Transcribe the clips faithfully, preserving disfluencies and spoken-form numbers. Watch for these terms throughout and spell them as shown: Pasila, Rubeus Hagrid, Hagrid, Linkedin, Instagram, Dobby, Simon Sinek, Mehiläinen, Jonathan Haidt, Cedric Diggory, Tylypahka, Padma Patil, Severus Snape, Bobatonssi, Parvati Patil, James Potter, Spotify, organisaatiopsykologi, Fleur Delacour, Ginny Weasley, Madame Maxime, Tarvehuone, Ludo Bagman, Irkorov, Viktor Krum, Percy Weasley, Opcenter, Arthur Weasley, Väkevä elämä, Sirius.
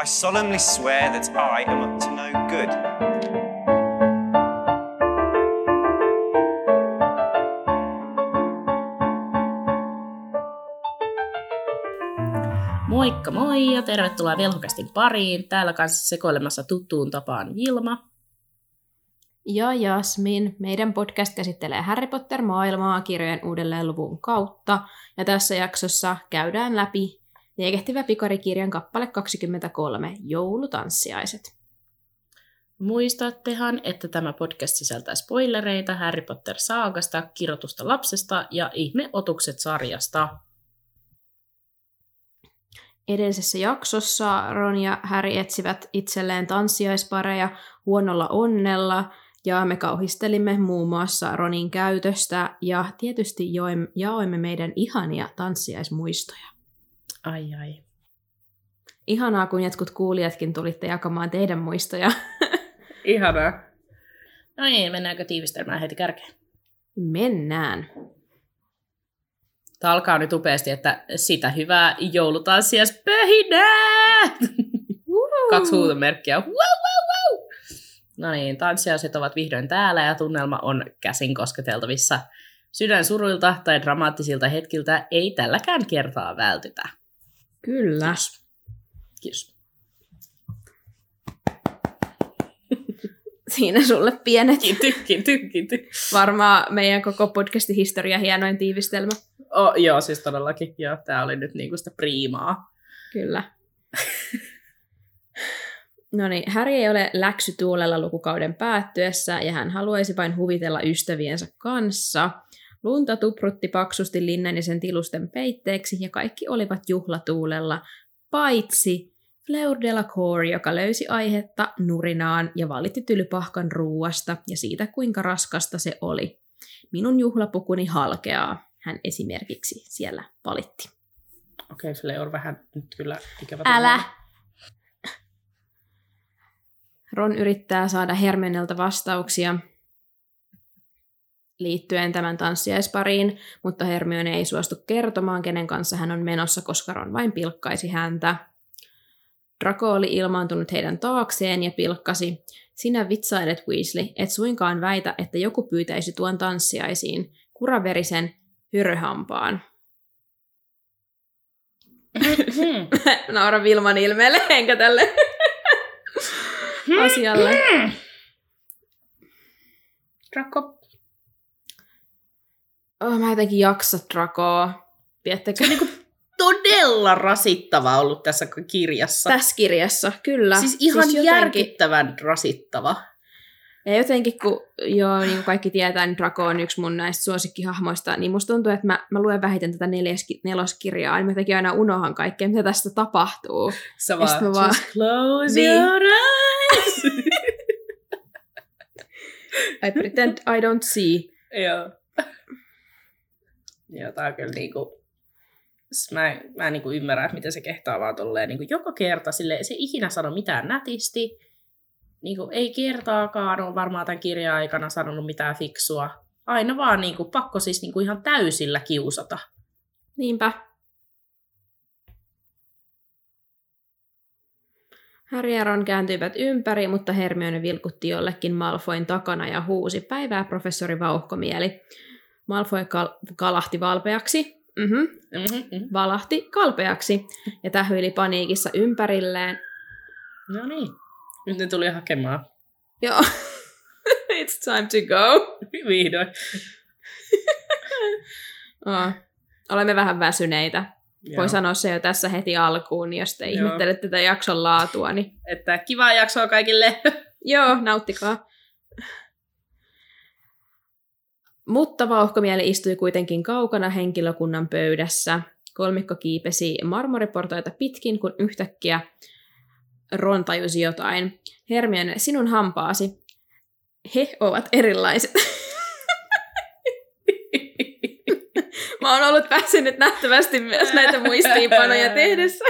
I solemnly swear that I am up to no good. Moikka moi ja tervetuloa Velhokästin pariin. Täällä kanssa sekoilemassa tuttuun tapaan Vilma. Ja Jasmin. Meidän podcast käsittelee Harry Potter-maailmaa kirjojen uudelleenluvun kautta. Ja tässä jaksossa käydään läpi liekehtivä pikarikirjan kappale kaksikymmentäkolme, Joulutanssiaiset. Muistattehan, että tämä podcast sisältää spoilereita Harry Potter-saagasta, kirjoitusta lapsesta ja ihmeotukset-sarjasta. Edellisessä jaksossa Ron ja Harry etsivät itselleen tanssiaispareja huonolla onnella, ja me kauhistelimme muun muassa Ronin käytöstä, ja tietysti jaoimme meidän ihania tanssiaismuistoja. Ai ai. Ihanaa, kun jotkut kuulijatkin tulitte jakamaan teidän muistoja. Ihanaa. No niin, mennäänkö tiivistelmään heti kärkeen? Mennään. Tämä alkaa nyt upeasti, että sitä hyvää joulutanssiaispöhinää! Kaksi huutomerkkiä. Wow, wow, wow! No niin, tanssiaiset ovat vihdoin täällä ja tunnelma on käsin kosketeltavissa. Sydän suruilta tai dramaattisilta hetkiltä ei tälläkään kertaa vältytä. Kyllä. Kiitos. Kiitos. Siinä sulle pienet. Tykki, tykki, tykki. Varmaan meidän koko podcastin historia hienoin tiivistelmä. Oh, joo, siis todellakin. Joo, tää oli nyt niinku sitä priimaa. Kyllä. No niin, Harry ei ole läksytuulella lukukauden päättyessä ja hän haluaisi vain huvitella ystäviensä kanssa. Lunta tuprutti paksusti linnan ja sen tilusten peitteeksi, ja kaikki olivat juhlatuulella, paitsi Fleur Delacour, joka löysi aihetta nurinaan ja valitti tylypahkan ruuasta ja siitä, kuinka raskasta se oli. Minun juhlapukuni halkeaa, hän esimerkiksi siellä valitti. Okei, okay, Fleur vähän nyt kyllä ikävä. Älä! Ron yrittää saada Hermionelta vastauksia liittyen tämän tanssiaispariin, mutta Hermione ei suostu kertomaan, kenen kanssa hän on menossa, koska Ron vain pilkkaisi häntä. Draco oli ilmaantunut heidän taakseen ja pilkkasi. Sinä vitsailet, Weasley, et suinkaan väitä, että joku pyytäisi tuon tanssiaisiin kuraverisen hyrhampaan. Naura Vilman ilmeelle, enkä tälle asialle. Draco. Oh, mä jotenkin jaksa Dracoa. Tiedättekö? Se on niinku todella rasittava ollut tässä kirjassa. Tässä kirjassa, kyllä. Siis ihan siis järkittävän jotenkin rasittava. Ja jotenkin, kun joo, niin kuin kaikki tietää, niin Draco on yksi mun näistä suosikkihahmoista, niin musta tuntuu, että mä, mä luen vähiten tätä neljäs, neloskirjaa, niin mä jotenkin aina unohan kaikkea, mitä tästä tapahtuu. Sä vaan, vaan, just close niin. your eyes. I pretend I don't see. Joo. Joo, tää on kyllä niinku, mä en, mä en niinku ymmärrä, miten se kehtaa vaan tolleen niinku joka kerta, silleen, se ikinä sano mitään nätisti, niinku ei kertaakaan ole varmaan tämän kirjan aikana sanonut mitään fiksua, aina vaan niinku pakko siis niinku ihan täysillä kiusata. Niinpä. Harry ja Ron kääntyivät ympäri, mutta Hermione vilkutti jollekin Malfoyn takana ja huusi päivää professori Vauhkomieli. Malfoy kal- kalahti valpeaksi, mm-hmm. Mm-hmm. valahti kalpeaksi ja tähyili paniikissa ympärilleen. No niin, nyt ne tuli hakemaan. Joo, it's time to go. Vihdoin. Oh. Olemme vähän väsyneitä. Joo. Voi sanoa se jo tässä heti alkuun, niin jos te ihmettelet tätä jakson laatua. Niin. Että kivaa jaksoa kaikille. Joo, nauttikaa. Mutta Vauhkomieli istui kuitenkin kaukana henkilökunnan pöydässä. Kolmikko kiipesi marmoriportaita pitkin, kun yhtäkkiä Ron tajusi jotain. Hermione, sinun hampaasi. He ovat erilaiset. Mä oon ollut väsynyt nähtävästi myös näitä muistiinpanoja tehdessä.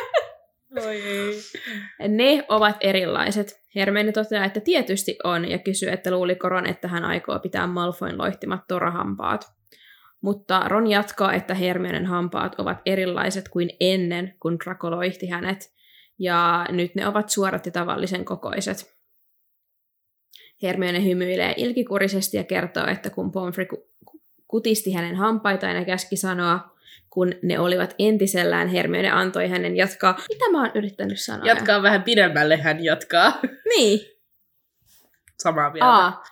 Ne ovat erilaiset. Hermione toteaa, että tietysti on, ja kysyy, että luuliko Ron, että hän aikoo pitää Malfoyn loihtimat torahampaat. Mutta Ron jatkaa, että Hermionen hampaat ovat erilaiset kuin ennen, kun Draco loihti hänet. ja nyt ne ovat suorat ja tavallisen kokoiset. Hermione hymyilee ilkikurisesti ja kertoo, että kun Pomfrey kutisti hänen hampaitaan ja käski sanoa, kun ne olivat entisellään, Hermione antoi hänen jatkaa. Mitä mä oon yrittänyt sanoa? Jatkaa vähän pidemmälle, hän jatkaa. Niin. Samaa mieltä. Aa,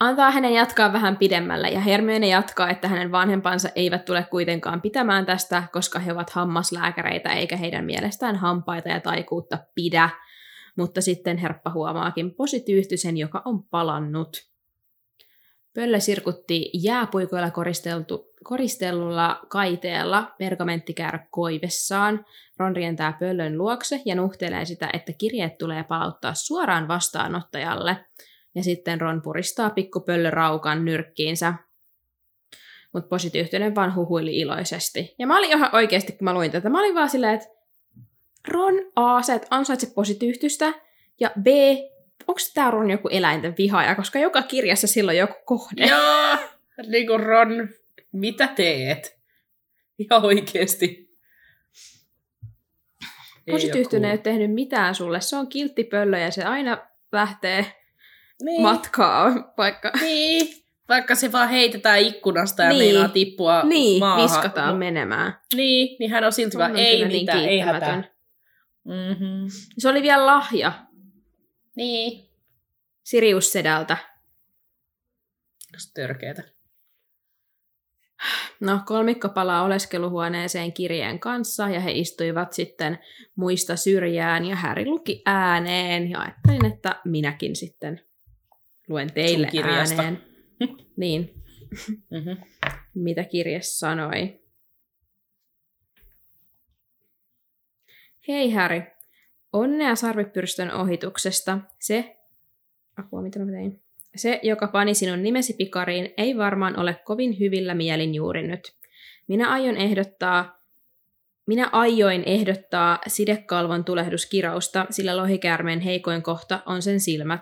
antaa hänen jatkaa vähän pidemmälle, ja Hermione jatkaa, että hänen vanhempansa eivät tule kuitenkaan pitämään tästä, koska he ovat hammaslääkäreitä, eikä heidän mielestään hampaita ja taikuutta pidä. Mutta sitten Herppa huomaakin posityyhtisen, joka on palannut. Pöllä sirkutti jääpuikoilla koristeltu, koristellulla kaiteella pergamenttikäärö koivessaan. Ron rientää Pöllön luokse ja nuhtelee sitä, että kirjeet tulee palauttaa suoraan vastaanottajalle. Ja sitten Ron puristaa pikkupöllö raukan nyrkkiinsä. Mutta posityyhtinen vaan huhuili iloisesti. Ja mä olin ihan oikeasti, kun mä luin tätä, mä olin vaan silleen, että Ron, A, sä et ansaitse posityyhtystä, ja B, onks tää Ron joku eläinten vihaaja, koska joka kirjassa sillä on joku kohde. Joo, niin kuin Ron, mitä teet? Ja oikeesti. Posityyhtyinen ei ole tehnyt mitään sulle, se on kilttipöllö ja se aina lähtee niin matkaa, vaikka... Niin, vaikka se vaan heitetään ikkunasta ja niin meinaa tippua niin maahan. Niin, viskataan menemään. Niin, niin hän on silti vaan, ei mitään, niin ei hätää. Mm-hmm. Se oli vielä lahja. Niin. Sirius Sedältä. Törkeetä. No, kolmikko palaa oleskeluhuoneeseen kirjeen kanssa, ja he istuivat sitten muista syrjään, ja Harry luki ääneen, ja ajattelin, että minäkin sitten luen teille ääneen. Niin. Mm-hmm. Mitä kirje sanoi? Hei Harry, onnea sarvipyrstön ohituksesta. Se, apua, mitä mä tein? Se, joka pani sinun nimesi pikariin, ei varmaan ole kovin hyvillä mielin juuri nyt. Minä aion ehdottaa, minä aioin ehdottaa sidekalvon tulehduskirausta, sillä lohikäärmeen heikoin kohta on sen silmät.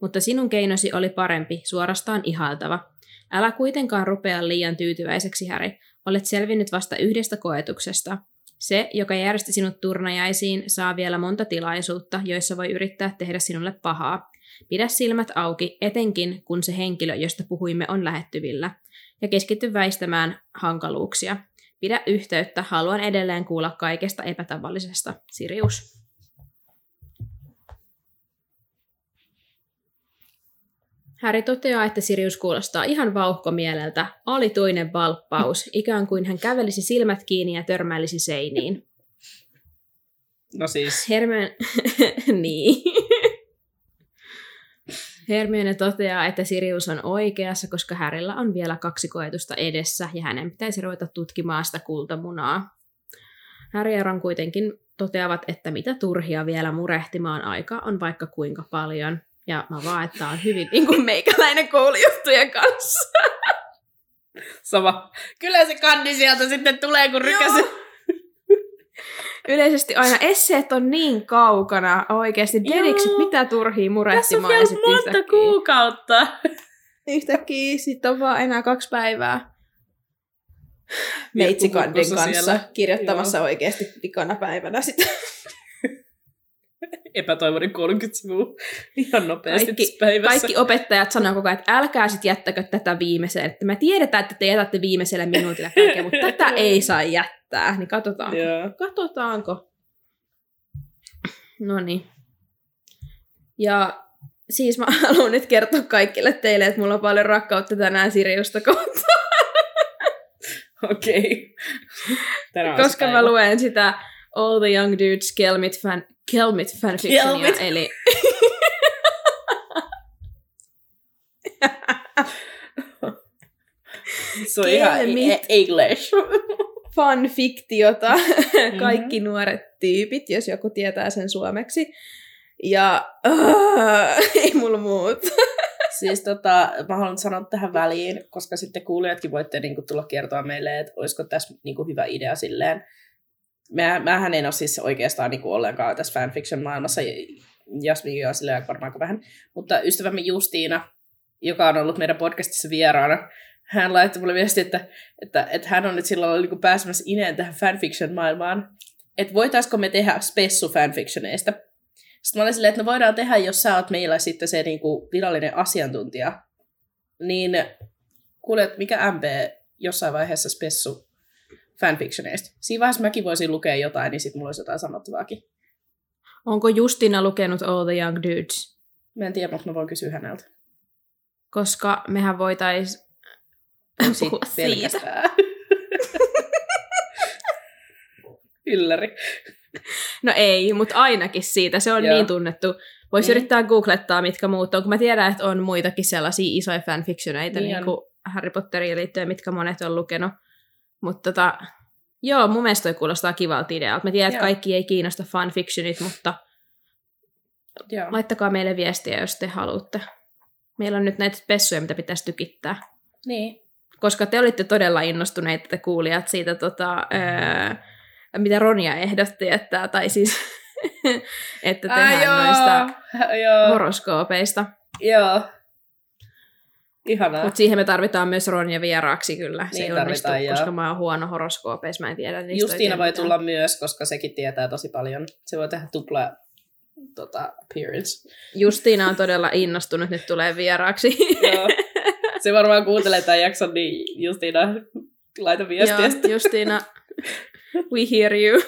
Mutta sinun keinosi oli parempi, suorastaan ihailtava. Älä kuitenkaan rupea liian tyytyväiseksi, Harry. Olet selvinnyt vasta yhdestä koetuksesta. Se, joka järjesti sinut turnajaisiin, saa vielä monta tilaisuutta, joissa voi yrittää tehdä sinulle pahaa. Pidä silmät auki, etenkin kun se henkilö, josta puhuimme, on lähettyvillä. Ja keskity väistämään hankaluuksia. Pidä yhteyttä, haluan edelleen kuulla kaikesta epätavallisesta. Sirius. Harry toteaa, että Sirius kuulostaa ihan vauhkomieleltä, alituinen valppaus, ikään kuin hän kävelisi silmät kiinni ja törmäilisi seiniin. No siis. Hermione... niin. Hermione toteaa, että Sirius on oikeassa, koska Harrylla on vielä kaksi koetusta edessä ja hänen pitäisi ruveta tutkimaan sitä kultamunaa. Harry ja Ron kuitenkin toteavat, että mitä turhia vielä murehtimaan, aikaa on vaikka kuinka paljon. Ja mä vaan, että tää on hyvin niin kuin meikäläinen koulujuttujen kanssa. Sama. Kyllä se kandi sieltä sitten tulee, kun rykäsi. Yleisesti aina esseet on niin kaukana oikeasti. Dedikset, mitä turhia murehtimaan. Tässä on vielä monta yhtäkkiä kuukautta. Yhtäkkiä sitten on vaan enää kaksi päivää. Meitsikandin kanssa siellä kirjoittamassa. Joo, oikeasti vikana päivänä sitten. Epätoivoinen kolmekymmentä sivua ihan nopeasti kaikki, päivässä. Kaikki opettajat sanoo koko ajan, että älkää sit jättäkö tätä viimeiselle. Että mä tiedetään, että te jätätte viimeiselle minuutille kaikkea, mutta tätä ei saa jättää. Niin katsotaanko. Yeah. Katsotaanko. Noniin. Ja siis mä haluan nyt kertoa kaikille teille, että mulla on paljon rakkautta tänään Siriusta kohtaan. Okei. Okay. Koska mä luen sitä All the Young Dudes Kelmit fan Kelmit fanfictionia, eli... Se on ihan English. Fanfiktiota. Kaikki mm-hmm. nuoret tyypit, jos joku tietää sen suomeksi. Ja uh, ei mulla muut. Siis tota, mä haluan sanoa tähän väliin, koska sitten kuulijatkin voitte niinku tulla kertoa meille, että olisiko tässä niinku hyvä idea silleen. Mä, mähän en ole siis oikeastaan niin kuin ollenkaan tässä fanfiction-maailmassa, Jasmin joo silleen varmaanko vähän, mutta ystävämme Justiina, joka on ollut meidän podcastissa vieraana, hän laittoi mulle viesti, että, että, että hän on nyt silloin niin kuin pääsemässä ineen tähän fanfiction-maailmaan, että voitaisko me tehdä spessu fanfictioneista. Sitten mä olin silleen, että no voidaan tehdä, jos sä oot meillä sitten se niinku virallinen asiantuntija. Niin kuulet, mikä M P jossain vaiheessa spessu fanfictioneista. Siinä vaiheessa mäkin voisin lukea jotain, niin sitten mulla olisi jotain sanottavaakin. Onko Justiina lukenut All the Young Dudes? Mä en tiedä, mutta mä voin kysyä häneltä. Koska mehän voitais puhua siitä. Ylläri. No ei, mutta ainakin siitä. Se on Joo. niin tunnettu. Voisi mm. yrittää googlettaa, mitkä muut on, kun mä tiedän, että on muitakin sellaisia isoja fanfictioneita, niin, niin kuin Harry Potteriin liittyen, mitkä monet on lukenut. Mutta tota, joo, mun mielestä toi kuulostaa kivalta idealta. Mä tiedän, että kaikki ei kiinnosta fanfictionit, mutta joo. laittakaa meille viestiä, jos te haluatte. Meillä on nyt näitä pessuja, mitä pitäisi tykittää. Niin. Koska te olitte todella innostuneita, te kuulijat, siitä tota... Öö, mitä Ronja ehdotti, että, tai siis, että tehdään Ai, joo, noista joo. horoskoopeista. Joo. Ihanaa. Mutta siihen me tarvitaan myös Ronja vieraaksi kyllä. Se niin onnistuu, koska mä oon huono horoskoopeissa, mä en tiedä niistä. Justiina voi tulla myös, koska sekin tietää tosi paljon. Se voi tehdä tupla tota, appearance. Justiina on todella innostunut, nyt tulee vieraaksi. Joo. Se varmaan kuuntelee tämän jakson, niin Justiina, laita viestiä. Joo, Justiina... We hear you.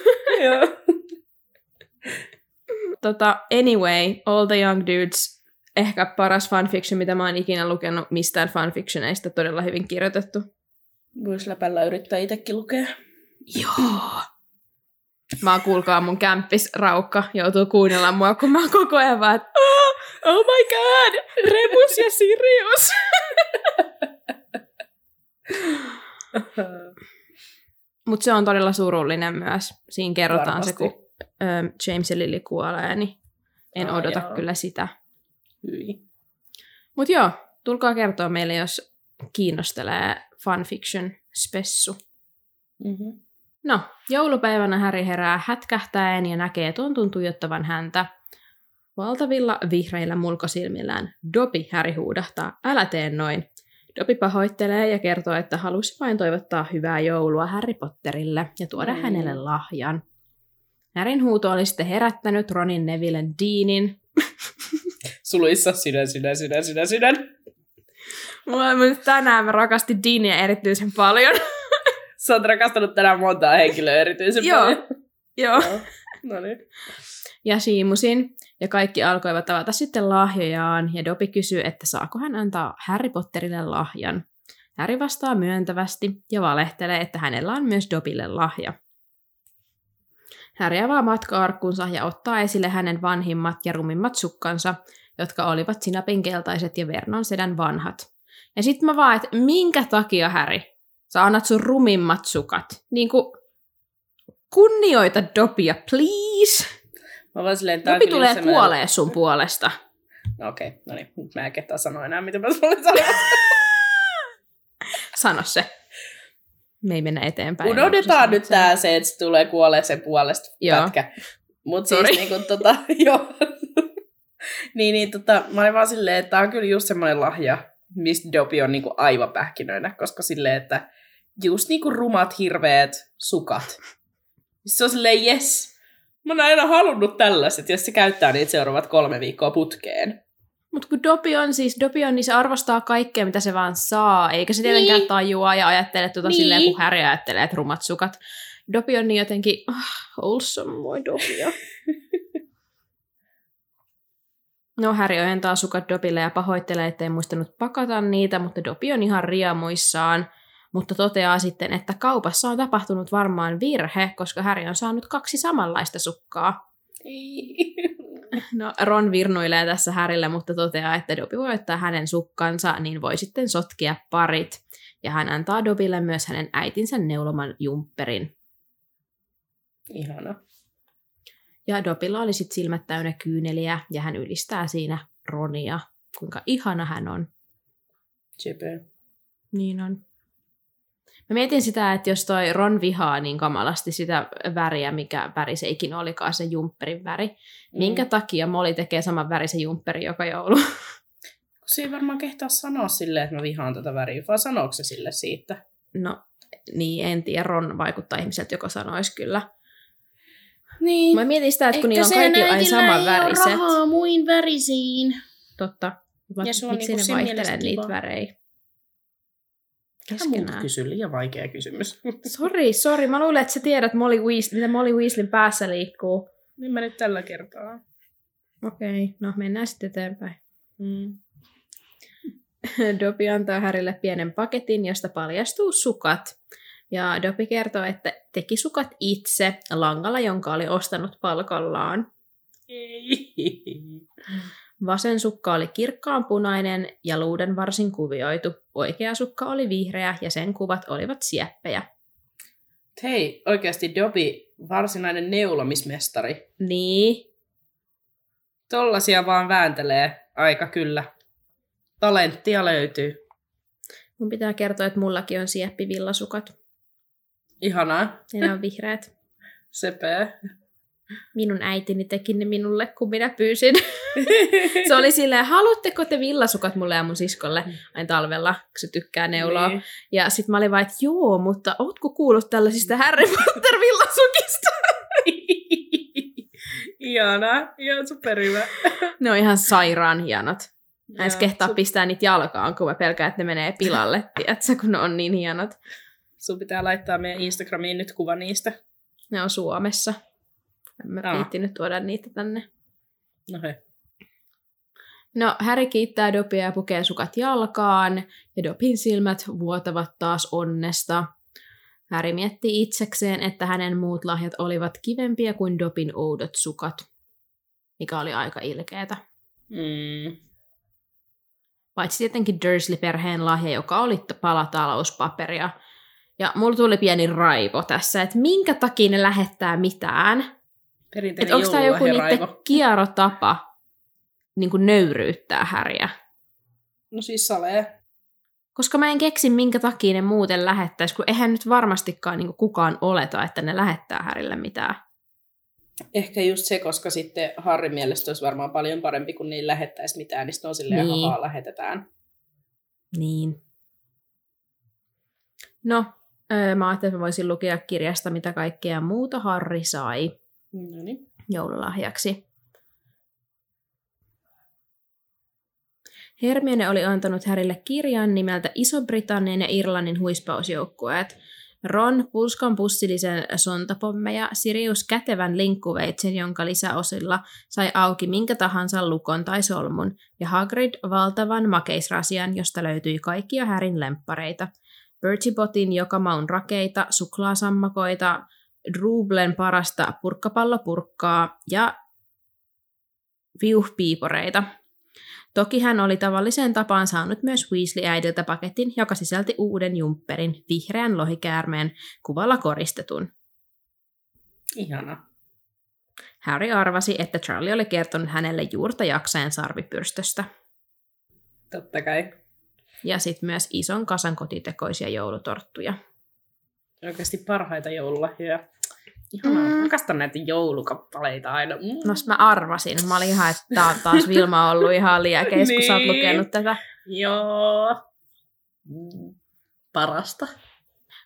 tota, anyway, All the Young Dudes, ehkä paras fanfiction, mitä mä oon ikinä lukenut mistään fanfictioneista, todella hyvin kirjoitettu. Voisi läpällä yrittää itsekin lukea. Joo. Mä oon kuulkaa mun kämppisraukka, joutuu kuunnella mua, kun mä oon koko ajan vaan, oh, oh my god, Remus ja Sirius. Mutta se on todella surullinen myös. Siinä kerrotaan varmasti. Se, kun äm, James ja Lily kuolee, niin en oh, odota joo. kyllä sitä. Mutta joo, tulkaa kertoa meille, jos kiinnostelee fanfiction-spessu. Mm-hmm. No, joulupäivänä Harry herää hätkähtäen ja näkee tontun tuijottavan häntä. Valtavilla vihreillä mulkosilmillään Dobby Harry huudahtaa, älä tee noin. Dobby pahoittelee ja kertoo, että halusi vain toivottaa hyvää joulua Harry Potterille ja tuoda mm. hänelle lahjan. Harryn huuto oli sitten herättänyt Ronin, Nevillen, Deanin. Suluissa sydän, sydän, sydän, sydän, sydän. Mulla on nyt tänään, mä rakastin Deania erityisen paljon. Sä oot rakastanut tänään montaa henkilöä erityisen Joo. paljon. Joo. Joo. No niin. Ja siimusin. Ja kaikki alkoivat tavata sitten lahjojaan, ja Dobby kysyy, että saako hän antaa Harry Potterille lahjan. Harry vastaa myöntävästi ja valehtelee, että hänellä on myös Dobbylle lahja. Harry avaa matkaarkkunsa ja ottaa esille hänen vanhimmat ja rumimmat sukkansa, jotka olivat sinapin keltaiset ja Vernon sedän vanhat. Ja sit mä vaan, että minkä takia, Harry, sä annat sun rumimmat sukat? Niinku, kunnioita Dobbya, please! Dobby tulee kuolee sun puolesta. No okei, okay, no niin. Mä en kehtaa sanoa enää, mitä mä sulle sanoin. Sano se. Me ei mennä eteenpäin. Unohdetaan nyt tää se, että se tulee kuolee sen puolesta. Joo. Pätkä. Mut Sorry. siis niinku tota, joo. niin, niin tota, mä olin vaan silleen, että tää on kyllä just semmoinen lahja, mistä Dobby on niinku aivan pähkinöinä, koska silleen, että just niinku rumat, hirveet sukat. Se on silleen, jes. Mä oon aina halunnut tällaiset, jos se käyttää niitä seuraavat kolme viikkoa putkeen. Mut kun Dobby on siis, Dobby on, niin se arvostaa kaikkea, mitä se vaan saa. Eikä se tietenkään niin. tajua ja ajattele tuota niin. silleen, kun Harry ajattelee, että rumat sukat. Dobby on niin jotenkin, ah, wholesome, moi Dobbya. No Harry ojentaa sukat Dobbylle ja pahoittelee, ettei muistanut pakata niitä, mutta Dobby on ihan riemuissaan. Mutta toteaa sitten, että kaupassa on tapahtunut varmaan virhe, koska Harry on saanut kaksi samanlaista sukkaa. No, Ron virnuilee tässä Harrylle, mutta toteaa, että Dobby voi ottaa hänen sukkansa, niin voi sitten sotkea parit. Ja hän antaa Dobbylle myös hänen äitinsä neuloman jumpperin. Ihana. Ja Dobbylla oli sitten silmät täynnä kyyneliä, ja hän ylistää siinä Ronia. Kuinka ihana hän on. Chepe. Niin on. Mä mietin sitä, että jos toi Ron vihaa niin kamalasti sitä väriä, mikä väri se ikinä olikaan, se jumpperin väri. Mm. Minkä takia Molly tekee saman värisen jumpperi joka joulu? Kun se ei varmaan kehtaa sanoa silleen, että mä vihaan tätä väriä, vaan sanooko se sille siitä? No, niin en tiedä. Ron vaikuttaa ihmiseltä, joka sanoisi kyllä. Niin. Mä mietin sitä, että kun niillä on kaikki aina saman väriset. Ehkä rahaa muin värisiin. Totta. Vaat, ja se on miksi niinku ne vaihtelee niitä värejä? Keskenään. Multa kysyi liian vaikea kysymys. Sori, sori. Mä luulen, että sä tiedät, Molly Weas- mitä Molly Weasleyn päässä liikkuu. Niin mä nyt tällä kertaa. Okei, okay, no mennään sitten eteenpäin. Mm. Dobby antaa Harrylle pienen paketin, josta paljastuu sukat. Ja Dobby kertoo, että teki sukat itse langalla, jonka oli ostanut palkallaan. Vasen sukka oli kirkkaanpunainen ja luuden varsin kuvioitu. Oikea sukka oli vihreä ja sen kuvat olivat sieppejä. Hei, oikeasti Dobby, varsinainen neulomismestari. Niin. Tollaisia vaan vääntelee. Aika kyllä. Talenttia löytyy. Mun pitää kertoa, että mullakin on sieppivillasukat. Ihanaa. Ne on vihreät. Sepää. Minun äitini teki ne minulle, kun minä pyysin. Se oli silleen, haluatteko te villasukat mulle ja mun siskolle? Aina talvella, kun se tykkää neuloa. Niin. Ja sit mä olin vaan, että joo, mutta ootko kuullut tällaisista Harry Potter villasukista? Ihanaa. Ihan superhyvä. Ne on ihan sairaan hienot. Mä edes kehtaa pistää niitä jalkaan, kun mä pelkään, että ne menee pilalle, tiiätsä, kun ne on niin hienot. Sun pitää laittaa meidän Instagramiin nyt kuva niistä. Ne on Suomessa. Mä viittin nyt tuoda niitä tänne. No hei. No, Harry kiittää Dobbya ja pukee sukat jalkaan, ja Dobbyn silmät vuotavat taas onnesta. Harry miettii itsekseen, että hänen muut lahjat olivat kivempiä kuin Dobbyn oudot sukat, mikä oli aika ilkeätä. Mm. Paitsi tietenkin Dursley-perheen lahja, joka oli palatalouspaperia. Ja mulla tuli pieni raivo tässä, että minkä takia ne lähettää mitään. Perinteinen joululahjaraivo. Onko tämä joku niiden kierotapa niin kuin nöyryyttää Harryä? No siis salee. Koska mä en keksi, minkä takia ne muuten lähettäisi, kun eihän nyt varmastikaan niin kuin kukaan oleta, että ne lähettää Harrylle mitään. Ehkä just se, koska sitten Harry mielestä olisi varmaan paljon parempi, kun niillä lähettäisi mitään, niin sitten on silleen, niin. Hahaa, lähetetään. Niin. No, mä ajattelin, että mä voisin lukea kirjasta, mitä kaikkea muuta Harry sai Noniin. joululahjaksi. Hermione oli antanut Harrylle kirjan nimeltä Iso-Britannian ja Irlannin huispausjoukkueet. Ron pulskan pussilisen sontapommeja, Sirius kätevän linkkuveitsen, jonka lisäosilla sai auki minkä tahansa lukon tai solmun, ja Hagrid valtavan makeisrasian, josta löytyi kaikkia Harryn lemppareita. Bertie Bottin joka maun rakeita, suklaasammakoita, Drooblen parasta purkkapallopurkkaa ja viuhpiiporeita. Toki hän oli tavalliseen tapaan saanut myös Weasley-äidiltä paketin, joka sisälti uuden jumpperin, vihreän lohikäärmeen, kuvalla koristetun. Ihana. Harry arvasi, että Charlie oli kertonut hänelle juurta jaksaen sarvipyrstöstä. Totta kai. Ja sitten myös ison kasan kotitekoisia joulutorttuja. Oikeasti parhaita joululahjoja. Ihanaa. Mm. Mä kastan näitä joulukappaleita aina. Mm. No mä arvasin. Mä olin ihan, että tää on taas Vilma ollut ihan liäkeis, niin. Kun sä oot lukenut tätä. Joo. Mm. Parasta.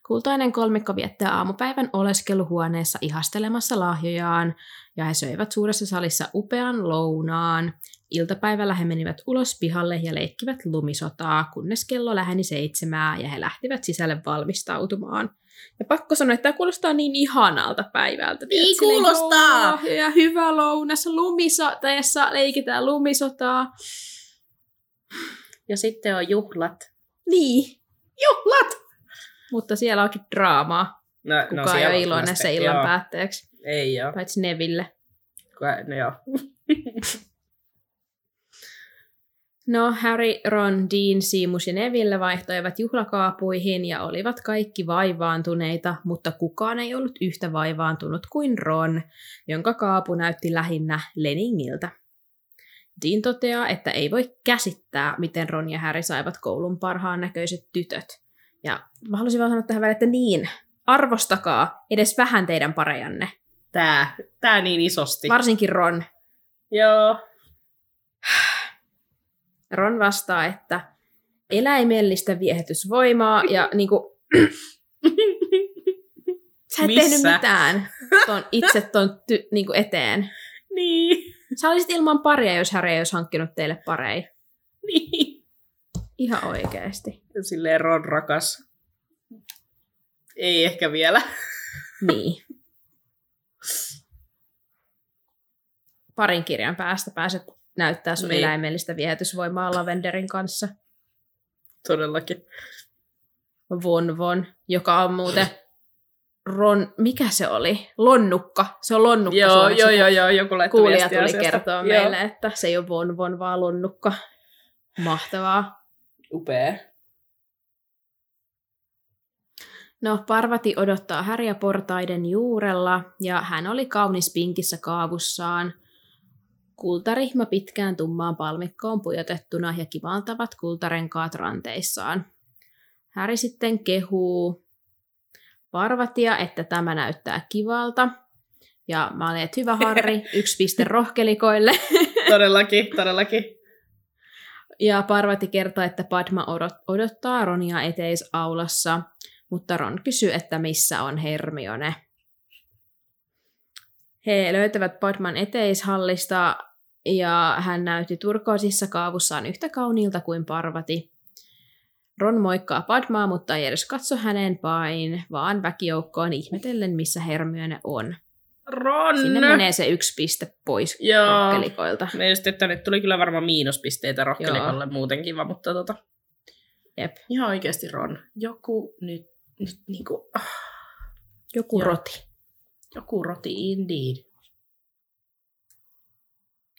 Kultainen kolmikko viettää aamupäivän oleskeluhuoneessa ihastelemassa lahjojaan, ja he söivät suuressa salissa upean lounaan. Iltapäivällä he menivät ulos pihalle ja leikkivät lumisotaa, kunnes kello läheni seitsemää ja he lähtivät sisälle valmistautumaan. Ja pakko sanoa, että tämä kuulostaa niin ihanalta päivältä. Niin kuulostaa! Ja hyvä lounas, lumisoteessa leikitään lumisotaa. Ja sitten on juhlat. Niin, juhlat! Mutta siellä onkin draamaa. No, Kukaan no, ei ole iloinen se illan joo. päätteeksi. Ei ole. Paitsi Neville. No joo. No, Harry, Ron, Dean, Seamus ja Neville vaihtoivat juhlakaapuihin ja olivat kaikki vaivaantuneita, mutta kukaan ei ollut yhtä vaivaantunut kuin Ron, jonka kaapu näytti lähinnä leningiltä. Dean toteaa, että ei voi käsittää, miten Ron ja Harry saivat koulun parhaan näköiset tytöt. Ja mä halusin vaan sanoa tähän väliin, että niin, arvostakaa edes vähän teidän parejanne. Tää, tää niin isosti. Varsinkin Ron. Joo. Ron vastaa, että eläimellistä viehätysvoimaa ja niinku Sä et Missä? tehnyt mitään ton itse ton ty- niinku eteen. Niin. Sä olisit ilman paria, jos Harry ei olisi hankkinut teille pareja. Niin. Ihan oikeesti. Silleen Ron rakas. Ei ehkä vielä. Niin. Parin kirjan päästä pääset näyttää sun niin. eläimellistä viehätysvoimaa Lavenderin kanssa. Todellakin. Von Von, joka on muuten... Ron, mikä se oli? Lonnukka. Se on lonnukka. Joo, joo, joo, joo, joku laittoi viestiä asiasta. Kuulija tuli kertoa meille, että se ei ole Von Von, vaan lonnukka. Mahtavaa. Upea. No, Parvati odottaa Harryä portaiden juurella, ja hän oli kaunis pinkissä kaavussaan. Kultarihma pitkään tummaan palmikkoon pujotettuna, ja kivaltavat kultarenkaat ranteissaan. Harry sitten kehuu Parvatia, että tämä näyttää kivalta. Ja mä olen, että hyvä Harry, yksi piste rohkelikoille. Todellakin, todellakin. Ja Parvati kertoo, että Padma odottaa Ronia eteisaulassa, mutta Ron kysyy, että missä on Hermione. He löytävät Padman eteishallista ja hän näytti turkoosissa kaavussaan yhtä kauniilta kuin Parvati. Ron moikkaa Padmaa, mutta ei edes katso häneen päin, vaan väkijoukkoon ihmetellen, missä Hermione on. Ron! Sinne menee se yksi piste pois Joo. rohkelikoilta. Me just, että nyt tuli kyllä varmaan miinuspisteitä rohkelikolle Joo. muutenkin, vaan, mutta tota... Jep. Ihan oikeasti Ron. Joku nyt, nyt niinku... Joku Joo. roti. Joku roti, indeed.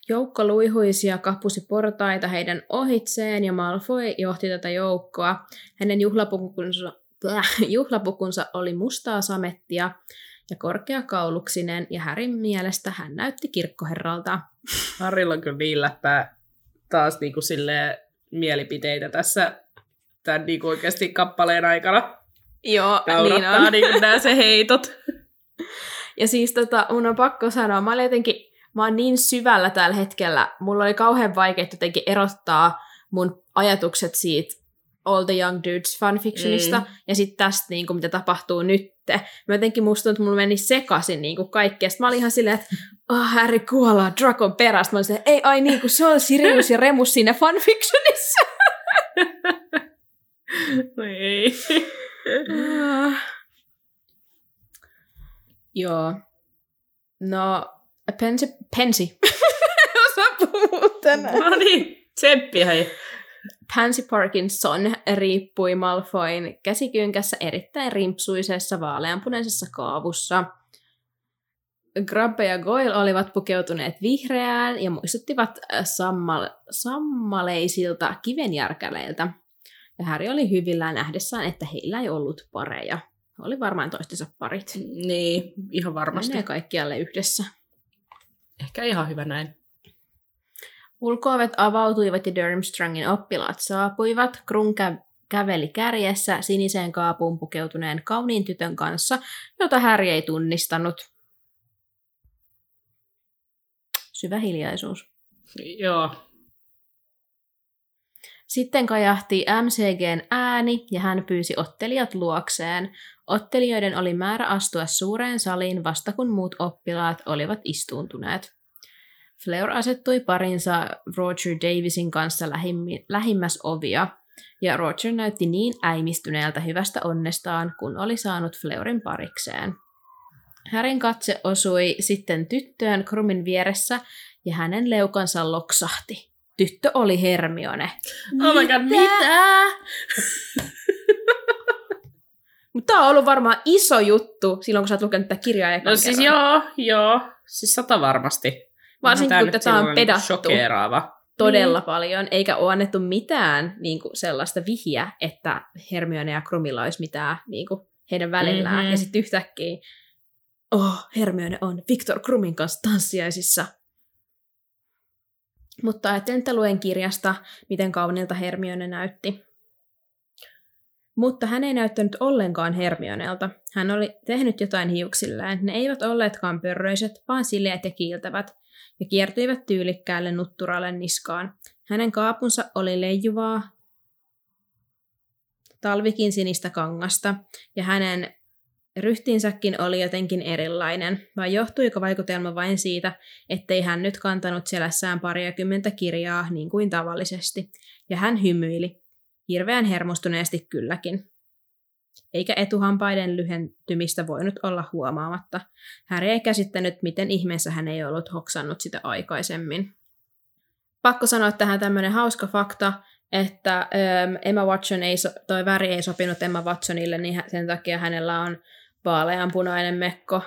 Joukko luihuisia kapusi portaita heidän ohitseen ja Malfoy johti tätä joukkoa. Hänen juhlapukunsa, bläh, juhlapukunsa oli mustaa samettia ja korkeakauluksinen ja Harryn mielestä hän näytti kirkkoherralta. Harrylla on kyllä niin läppää taas niinku silleen mielipiteitä tässä tämän niinku oikeasti kappaleen aikana. Joo, Naurattaa niin on. Niinku nää se heitot. Ja siis tota, mun on pakko sanoa, mä olin jotenkin... Mä oon niin syvällä tällä hetkellä. Mulla oli kauhean vaikea jotenkin erottaa mun ajatukset siitä All the Young Dudes fanfictionista mm. ja sitten tästä, niin kuin, mitä tapahtuu nyt. Mä jotenkin musta tuntuu, että mulla meni sekaisin niin kuin kaikkea. Sitten mä olin ihan silleen, että oh, Harry kuolaa Dracon perästä. Mä olin silleen, ei, ai niin kuin se on Sirius ja Remus siinä fanfictionissa. No ei. uh. Joo. No... Pensi. Pensi. Osa puhuu tänään. No niin, tsemppi hei. Pansy Parkinson riippui Malfoyn käsikynkässä erittäin rimpsuisessa vaaleanpunaisessa kaavussa. Grabbe ja Goyle olivat pukeutuneet vihreään ja muistuttivat sammal- sammaleisilta kivenjärkäleiltä. Ja Harry oli hyvillään nähdessään, että heillä ei ollut pareja. He oli varmaan toistensa parit. Niin, ihan varmasti. Menee kaikkialle yhdessä. Ehkä ihan hyvä näin. Ulko-ovet avautuivat ja Durmstrangin oppilaat saapuivat. Krum käveli kärjessä siniseen kaapuun pukeutuneen kauniin tytön kanssa, jota Harry ei tunnistanut. Syvä hiljaisuus. Joo. Sitten kajahti M C G:n ääni ja hän pyysi ottelijat luokseen. Ottelijoiden oli määrä astua suureen saliin vasta kun muut oppilaat olivat istuuntuneet. Fleur asettui parinsa Roger Davisin kanssa lähimmi, lähimmäs ovia, ja Roger näytti niin äimistyneeltä hyvästä onnestaan, kun oli saanut Fleurin parikseen. Harryn katse osui sitten tyttöön Krumin vieressä, ja hänen leukansa loksahti. Tyttö oli Hermione. Oh my god, mitä? Mutta tämä on ollut varmaan iso juttu silloin, kun sä oot lukenut tätä kirjaa. No kerran. Siis joo, joo. Siis sata varmasti. Varsinkin, kun tätä on pedattu todella mm. paljon, eikä ole annettu mitään niin kuin sellaista vihiä, että Hermione ja Krumilla olisi mitään niin kuin heidän välillään. Mm-hmm. Ja sitten yhtäkkiä, oh, Hermione on Viktor Krumin kanssa tanssiaisissa. Mutta ajattelin, että luen kirjasta, miten kauniilta Hermione näytti. Mutta hän ei näyttänyt ollenkaan Hermionelta. Hän oli tehnyt jotain hiuksilleen. Ne eivät olleetkaan pörröiset, vaan sileät ja kiiltävät, ja kiertyivät tyylikkäälle nutturalle niskaan. Hänen kaapunsa oli leijuvaa talvikin sinistä kangasta, ja hänen Ryhtinsäkin oli jotenkin erilainen, vai johtuiko vaikutelma vain siitä, ettei hän nyt kantanut selässään pariakymmentä kirjaa niin kuin tavallisesti, ja hän hymyili, hirveän hermostuneesti kylläkin. Eikä etuhampaiden lyhentymistä voinut olla huomaamatta. Harry ei käsittänyt, miten ihmeessä hän ei ollut hoksannut sitä aikaisemmin. Pakko sanoa tähän tämmöinen hauska fakta, että ähm, Emma Watson ei, so- toi väri ei sopinut Emma Watsonille, niin sen takia hänellä on vaaleanpunainen mekko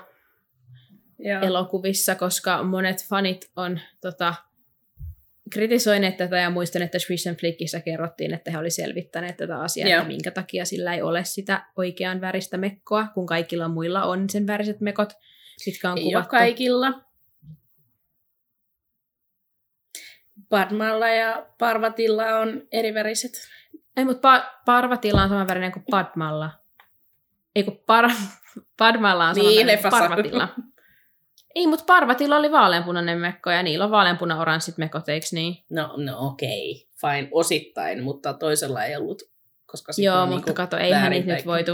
Joo. elokuvissa, koska monet fanit on tota, kritisoineet tätä, ja muistan, että Swish and Flickissä kerrottiin, että he oli selvittäneet tätä asiaa, Joo. että minkä takia sillä ei ole sitä oikean väristä mekkoa, kun kaikilla muilla on sen väriset mekot, mitkä on ei kuvattu. Ei kaikilla. Padmalla ja Parvatilla on eri väriset. Ei, mutta pa- Parvatilla on saman värinen kuin Padmalla. Ei, kun par- Padmalla on saman niin, värinen kuin Parvatilla. Ei, mutta Parvatilla oli vaaleanpunainen mekko ja niillä on vaaleanpuna-oranssit mekot, eikö niin? No, no okei, okay. Fine, osittain, mutta toisella ei ollut. Koska Joo, mutta niinku kato, eihän niitä nyt voitu,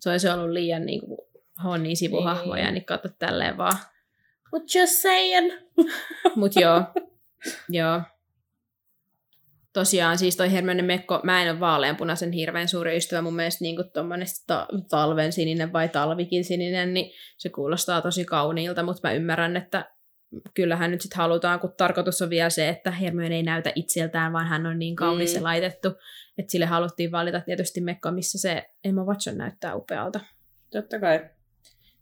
se olisi ollut liian niinku honnin sivuhahmoja, niin kato tälleen vaan. But just saying. Mut joo. Joo. Tosiaan siis toi Hermione mekko, mä en ole vaaleanpunaisen hirveän suuri ystävä, mun mielestä niin tommonen ta- talven sininen vai talvikin sininen, niin se kuulostaa tosi kauniilta, mutta mä ymmärrän, että kyllähän nyt sit halutaan, kun tarkoitus on vielä se, että Hermione ei näytä itseltään, vaan hän on niin kaunis mm. ja laitettu, että sille haluttiin valita tietysti mekko, missä se Emma Watson näyttää upealta. Totta kai.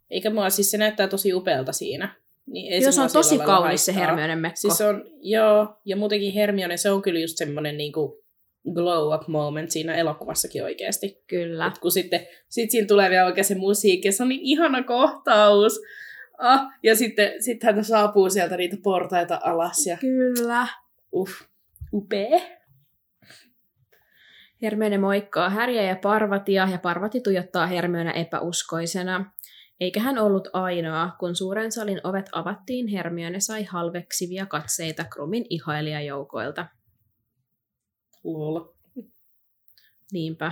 Eikä mua, siis se näyttää tosi upealta siinä. Niin Joo, se on tosi kaunis haittaa. Se Hermione mekko. Siis on, joo, ja muutenkin Hermione, se on kyllä just semmoinen niinku glow up moment siinä elokuvassakin oikeasti. Kyllä. Et kun sitten sit siinä tulee vielä oikein se musiikki, ja se on niin ihana kohtaus. Ah, ja sitten sit hän saapuu sieltä niitä portaita alas. Ja kyllä. Uff, upea. Hermione moikkaa Harryä ja Parvatia, ja Parvati tuijottaa Hermiönä epäuskoisena. Eikä hän ollut ainoa, kun suuren salin ovet avattiin, Hermione sai halveksivia katseita Krumin ihailijajoukoilta. Lol. Niinpä.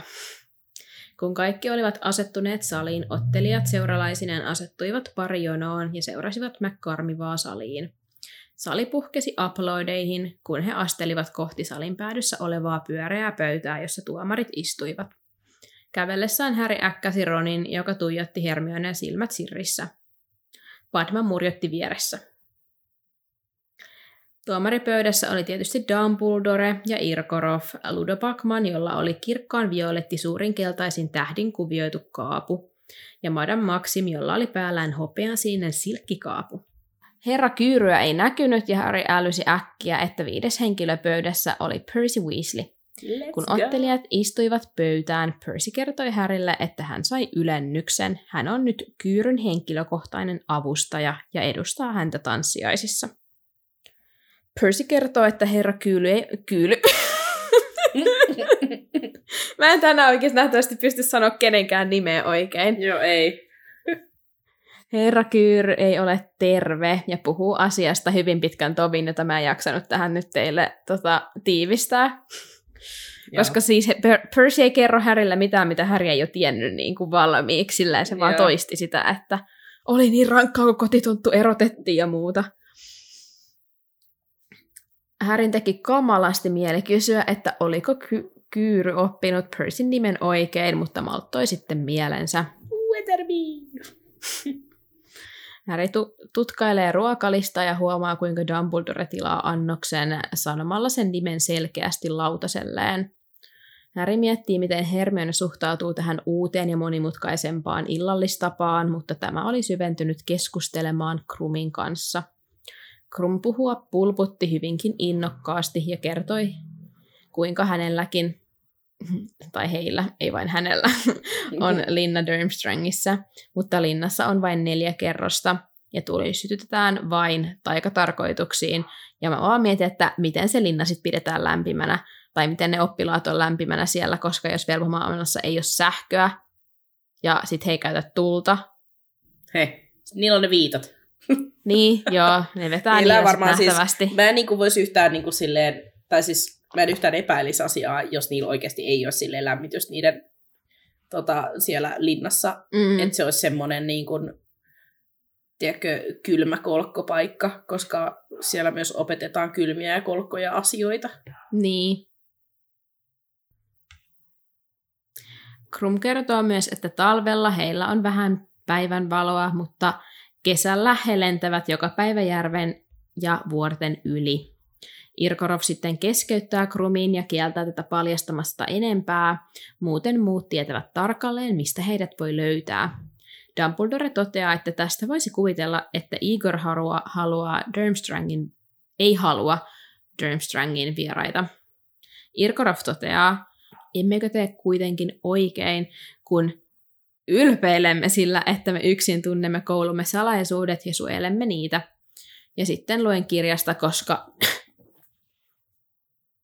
Kun kaikki olivat asettuneet saliin, ottelijat seuralaisineen asettuivat parijonoon ja seurasivat McCormivaa saliin. Sali puhkesi aplodeihin, kun he astelivat kohti salin päädyssä olevaa pyöreää pöytää, jossa tuomarit istuivat. Kävellessään Harry äkkäsi Ronin, joka tuijotti Hermionea silmät sirrissä. Padma murjotti vieressä. Tuomaripöydässä oli tietysti Dumbledore ja Irkorov, Ludo Bagman, jolla oli kirkkaan violetti suurin keltaisin tähdin kuvioitu kaapu, ja Madame Maxime, jolla oli päällään hopean sininen silkkikaapu. Herra Kyyryä ei näkynyt ja Harry älysi äkkiä, että viides henkilö pöydässä oli Percy Weasley. Let's Kun ottelijat go. istuivat pöytään, Percy kertoi Harrylle, että hän sai ylennyksen. Hän on nyt Kyyryn henkilökohtainen avustaja ja edustaa häntä tanssiaisissa. Percy kertoo, että herra Kyyly ei... Kyyly... Mä en tänään oikeasti nähtävästi pysty sanoa kenenkään nimeä oikein. Joo, ei. Herra Kyyry ei ole terve ja puhuu asiasta hyvin pitkän tovin, jota mä en jaksanut tähän nyt teille tota, tiivistää. Koska Joo. siis Percy ei kerro Harrylle mitään, mitä Harry ei ole tiennyt niin kuin valmiiksi, sillä se Joo. vaan toisti sitä, että oli niin rankkaa, kun kotitunttu erotettiin ja muuta. Harryn teki kamalasti mieli kysyä, että oliko ky- Kyyry oppinut Percyn nimen oikein, mutta malttoi sitten mielensä. Harry tutkailee ruokalista ja huomaa, kuinka Dumbledore tilaa annoksen sanomalla sen nimen selkeästi lautaselleen. Harry miettii, miten Hermione suhtautuu tähän uuteen ja monimutkaisempaan illallistapaan, mutta tämä oli syventynyt keskustelemaan Krumin kanssa. Krum puhua pulputti hyvinkin innokkaasti ja kertoi, kuinka hänelläkin... tai heillä, ei vain hänellä, on linna Durmstrangissä, mutta linnassa on vain neljä kerrosta, ja tuli sytytetään vain taikatarkoituksiin. Ja mä vaan mietin, että miten se linna sitten pidetään lämpimänä, tai miten ne oppilaat on lämpimänä siellä, koska jos velhomaailmassa ei ole sähköä, ja sitten he ei käytä tulta. Hei, niillä on ne viitat. Niin, joo, ne vetää niillä varmaan nähtävästi. Siis, mä en niin voisi yhtään niin silleen, tai siis... Mä en yhtään epäilisi asiaa, jos niillä oikeasti ei ole silleen lämmitystä niiden tota, siellä linnassa. Mm. Että se olisi semmoinen niin kuin, tiedätkö, kylmä kolkkopaikka, koska siellä myös opetetaan kylmiä ja kolkkoja asioita. Niin. Krum kertoo myös, että talvella heillä on vähän päivänvaloa, mutta kesällä he lentävät joka päivä järven ja vuorten yli. Irkorov sitten keskeyttää Krumin ja kieltää tätä paljastamasta enempää. Muuten muut tietävät tarkalleen, mistä heidät voi löytää. Dumbledore toteaa, että tästä voisi kuvitella, että Igor haluaa, haluaa Durmstrangin, ei halua Durmstrangin vieraita. Irkorov toteaa, emmekö tee kuitenkin oikein, kun ylpeilemme sillä, että me yksin tunnemme koulumme salaisuudet ja suojelemme niitä. Ja sitten luen kirjasta, koska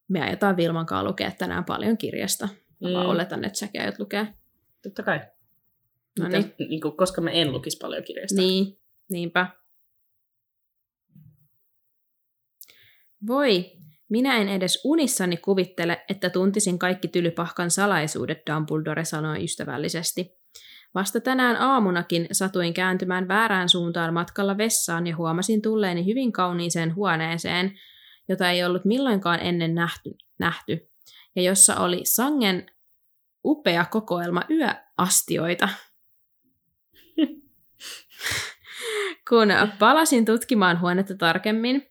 me aiotaan Vilmankaan lukea tänään paljon kirjasta. Mä mm. oletan, että säkin aiot lukea. Totta kai. No niin. Niin kuin, koska mä en lukisi paljon kirjasta. Niin, niinpä. Voi, minä en edes unissani kuvittele, että tuntisin kaikki Tylypahkan salaisuudet, Dumbledore sanoi ystävällisesti. Vasta tänään aamunakin satuin kääntymään väärään suuntaan matkalla vessaan ja huomasin tulleeni hyvin kauniiseen huoneeseen, jota ei ollut milloinkaan ennen nähty, nähty ja jossa oli sangen upea kokoelma yöastioita. Kun palasin tutkimaan huonetta tarkemmin,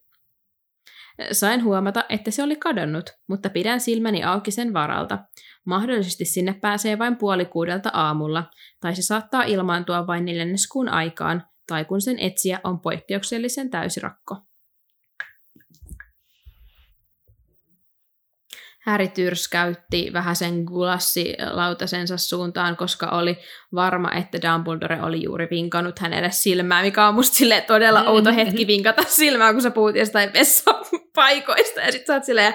sain huomata, että se oli kadonnut, mutta pidän silmäni auki sen varalta. Mahdollisesti sinne pääsee vain puoli kuudelta aamulla, tai se saattaa ilmaantua vain neljänneskuun aikaan, tai kun sen etsijä on poikkeuksellisen täysirakko. Harry tyrskäytti vähän sen glassilautasensa suuntaan, koska oli varma, että Dumbledore oli juuri vinkannut hänelle silmää, mikä on musta silleen todella outo hetki vinkata silmää, kun sä puhut jostain vessapaikoista, ja sit sä oot silleen...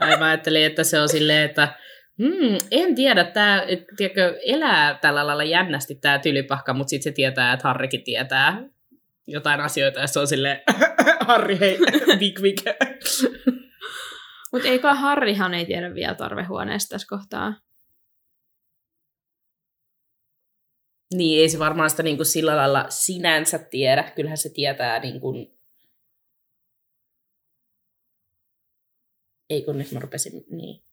Ai mä ajattelin, että se on silleen, että mm, en tiedä, tää, tiedätkö, elää tällä lailla jännästi tää Tylypahka, mutta sit se tietää, että Harrikin tietää jotain asioita, ja se on silleen, Harri, hei, vik, vik. Mutta eikä Harrihan ei tiedä vielä Tarvehuoneesta tässä kohtaa. Niin, ei se varmaan sitä niin kuin sillä lailla sinänsä tiedä. Kyllähän se tietää niin kuin... Ei kun nyt mä rupesin, niin.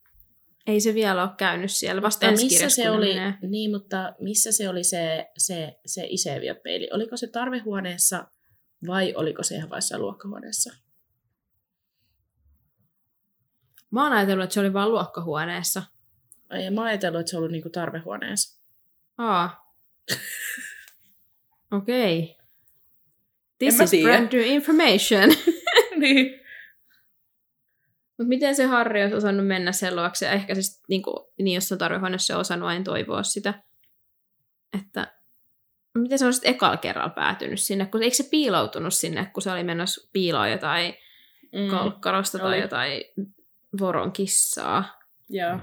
Ei se vielä ole käynyt siellä, vasta ensi kirjassa kun oli, niin, mutta missä se oli se, se, se Iseviö-peili? Oliko se Tarvehuoneessa vai oliko se ihan vaissa luokkahuoneessa? Mä oon ajatellut, että se oli vaan luokkahuoneessa. Ei, mä oon ajatellut, että se oli niinku tarvehuoneessa. Aa. Okei. Okay. This is tiedä. Brand new information. Niin. Mut miten se Harri olisi osannut mennä sen luokse? Ehkä siis, niinku, niin jos se on tarvehuoneessa, se on osannut vain toivoa sitä. Että miten se on sitten ekalla kerralla päätynyt sinne? Kun, eikö se piiloutunut sinne, kun se oli menossa piiloa jotain mm. kalkkarosta tai oli. Jotain... Voron kissaa. Joo.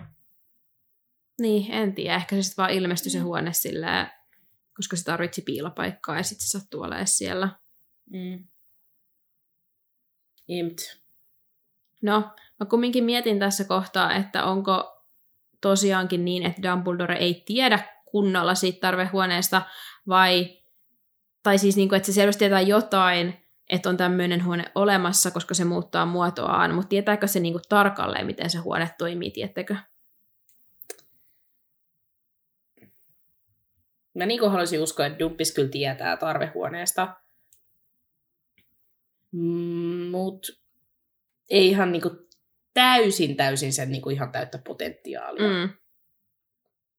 Niin, en tiedä. Ehkä se sitten vaan ilmestyi se mm. huone sillä, koska se tarvitsi piilopaikkaa ja sitten se sattuu olemaan siellä. Mm. Imt. No, mä kumminkin mietin tässä kohtaa, että onko tosiaankin niin, että Dumbledore ei tiedä kunnolla siitä tarvehuoneesta vai, tai siis niinku, että se selvästi tietää jotain, että on tämmöinen huone olemassa, koska se muuttaa muotoaan, mutta tietääkö se niinku tarkalleen, miten se huone toimii, tiettäkö? Mä niinku haluaisin uskoa, että Dumppis kyllä tietää tarvehuoneesta, mutta ei ihan niinku täysin täysin sen niinku ihan täyttä potentiaalia. Mm.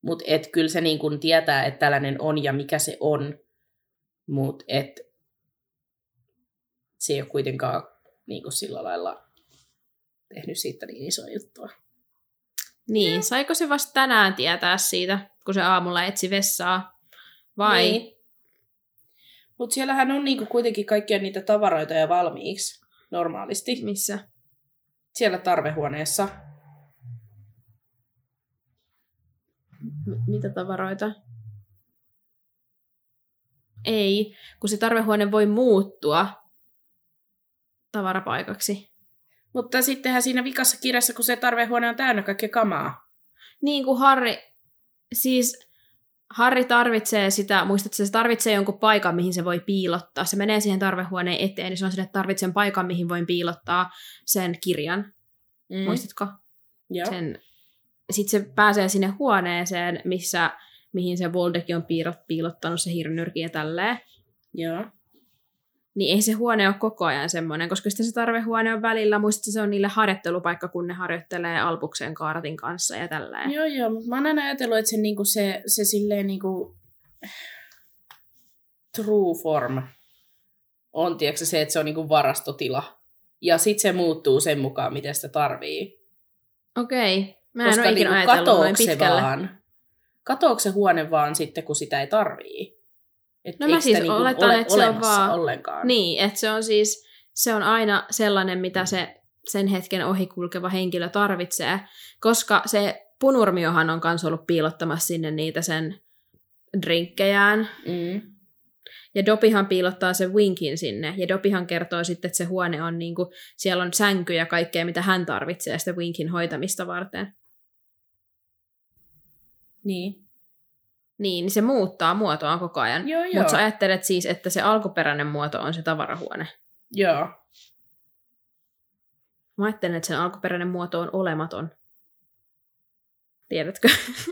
Mutta et kyllä se niinku tietää, että tällainen on ja mikä se on, mutta et se ei ole kuitenkaan niin kuin sillä lailla tehnyt siitä niin isoa juttua. Niin, saiko se vasta tänään tietää siitä, kun se aamulla etsi vessaa? Vai? Niin. Mutta siellähän on niin kuin kuitenkin kaikkia niitä tavaroita ja valmiiksi normaalisti. Missä? Siellä tarvehuoneessa. M- mitä tavaroita? Ei, kun se tarvehuone voi muuttua tavarapaikaksi. Mutta sittenhän siinä vikassa kirjassa, kun se tarvehuone on täynnä kaikkea kamaa. Niin kuin Harri siis Harry tarvitsee sitä, muistatko, se tarvitsee jonkun paikan, mihin se voi piilottaa. Se menee siihen tarvehuoneen eteen, niin se on sille, että tarvitsen paikan, mihin voin piilottaa sen kirjan. Mm. Muistatko? Joo. Sen... Sitten se pääsee sinne huoneeseen, missä, mihin se Voldeki on piilottanut se hirnyrki ja tälleen. Joo. Niin ei se huone ole koko ajan semmoinen, koska sitten se tarvehuone on välillä. Muistatko, se on niille harjoittelupaikka, kun ne harjoittelee Albukseen kaartin kanssa ja tälleen. Joo, joo, mutta mä oon aina ajatellut, että se, niinku se, se silleen niinku true form on, tiedätkö, se, että se on niinku varastotila. Ja sitten se muuttuu sen mukaan, miten sitä tarvii. Okei. Okay. Mä en koska niin katoako se vaan, katoako se huone vaan sitten, kun sitä ei tarvii? Et no mä siis niin oletan, ole, että se on vaan... Ollenkaan. Niin, että se on siis, se on aina sellainen, mitä se sen hetken ohikulkeva henkilö tarvitsee, koska se punurmiohan on kanssa ollut piilottamassa sinne niitä sen drinkkejään. Mm. Ja Dobihan piilottaa sen Winkin sinne. Ja Dobihan kertoo sitten, että se huone on niinku, siellä on sänkyjä ja kaikkea, mitä hän tarvitsee sitä Winkin hoitamista varten. Niin. Niin, niin se muuttaa muotoaan koko ajan. Mutta sä ajattelet siis, että se alkuperäinen muoto on se tavarahuone. Joo. Mä ajattelen, että sen alkuperäinen muoto on olematon. Tiedätkö?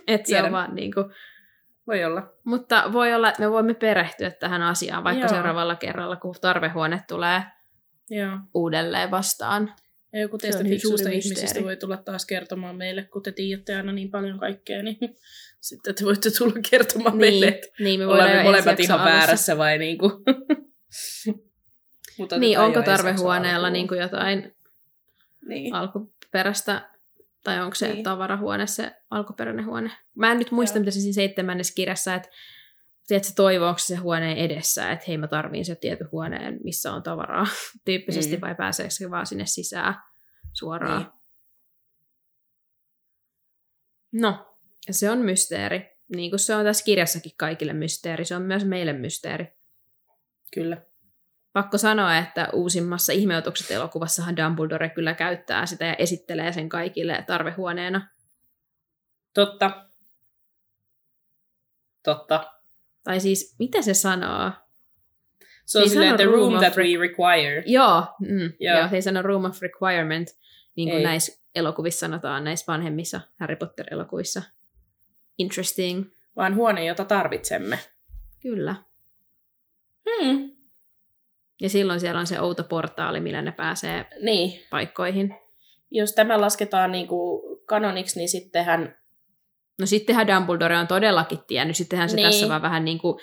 Että se on vaan niinku... Voi olla. Mutta voi olla, että me voimme perehtyä tähän asiaan, vaikka Joo. seuraavalla kerralla, kun tarvehuone tulee Joo. uudelleen vastaan. Ja joku teistä fiksuista ihmisistä voi tulla taas kertomaan meille, kun te tiedätte aina niin paljon kaikkea, niin sitten te voitte tulla kertomaan niin, meille, että niin, me olemme molemmat ihan alussa. Väärässä vai niin kuin. Niin, onko tarvehuoneella niin kuin jotain niin. alkuperäistä... Tai onko se niin. tavarahuone, se alkuperäinen huone? Mä en nyt muista, Joo. mitä se siinä seitsemännessä kirjassa, että tiedätkö, toivoako se huoneen edessä, että hei mä tarviin se tietyn huoneen, missä on tavaraa tyyppisesti, mm. vai pääseekö se vaan sinne sisään suoraan? Niin. No, se on mysteeri. Niin kuin se on tässä kirjassakin kaikille mysteeri, se on myös meille mysteeri. Kyllä. Pakko sanoa, että uusimmassa Ihmeotukset -elokuvassahan Dumbledore kyllä käyttää sitä ja esittelee sen kaikille tarvehuoneena. Totta. Totta. Tai siis, mitä se sanoo? Se on silleen, the room that we require. Joo, mm, yeah. joo, se ei sano room of requirement, niin kuin ei. Näissä elokuvissa sanotaan, näissä vanhemmissa Harry Potter-elokuvissa. Interesting. Vaan huone, jota tarvitsemme. Kyllä. Hmm. Ja silloin siellä on se outo portaali, millä ne pääsee niin. paikkoihin. Jos tämä lasketaan niin kuin kanoniksi, niin sittenhän... No sittenhän Dumbledore on todellakin tiennyt. Sittenhän se niin. tässä vaan vähän niin kuin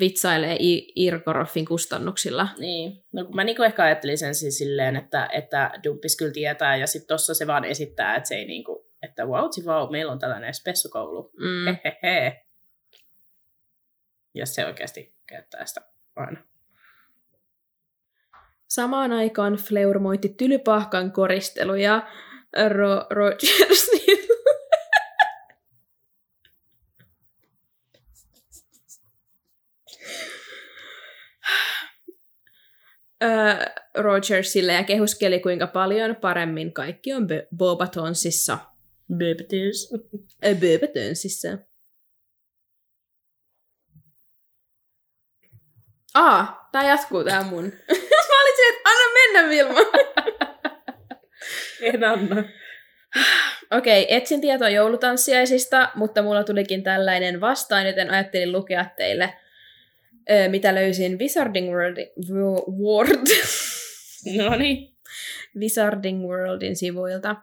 vitsailee Irkoroffin kustannuksilla. Niin. No kun mä niin kuin ehkä ajattelin sen siis silleen, että, että Dumpis kyllä tietää ja sitten tuossa se vaan esittää, että se ei niin kuin, että vautsi wow, vau, meillä on tällainen spessukoulu. Mm. Hehehe. Ja se oikeasti käyttää sitä aina. Samaan aikaan Fleur moitti Tylypahkan koristeluja Ro- Rogersille. Rogersille ja kehuskeli, kuinka paljon paremmin kaikki on Bobatonssissa. Bobatonssissa. Bobatonssissa. Aa, tää jatkuu tää mun. Mä olin silleen, että anna mennä, Vilma. En anna. Okei, okay, etsin tietoa joulutanssiaisista, mutta mulla tulikin tällainen vastaan, joten ajattelin lukea teille, ö, mitä löysin Wizarding Worldin... World. Noniin. Wizarding Worldin sivuilta.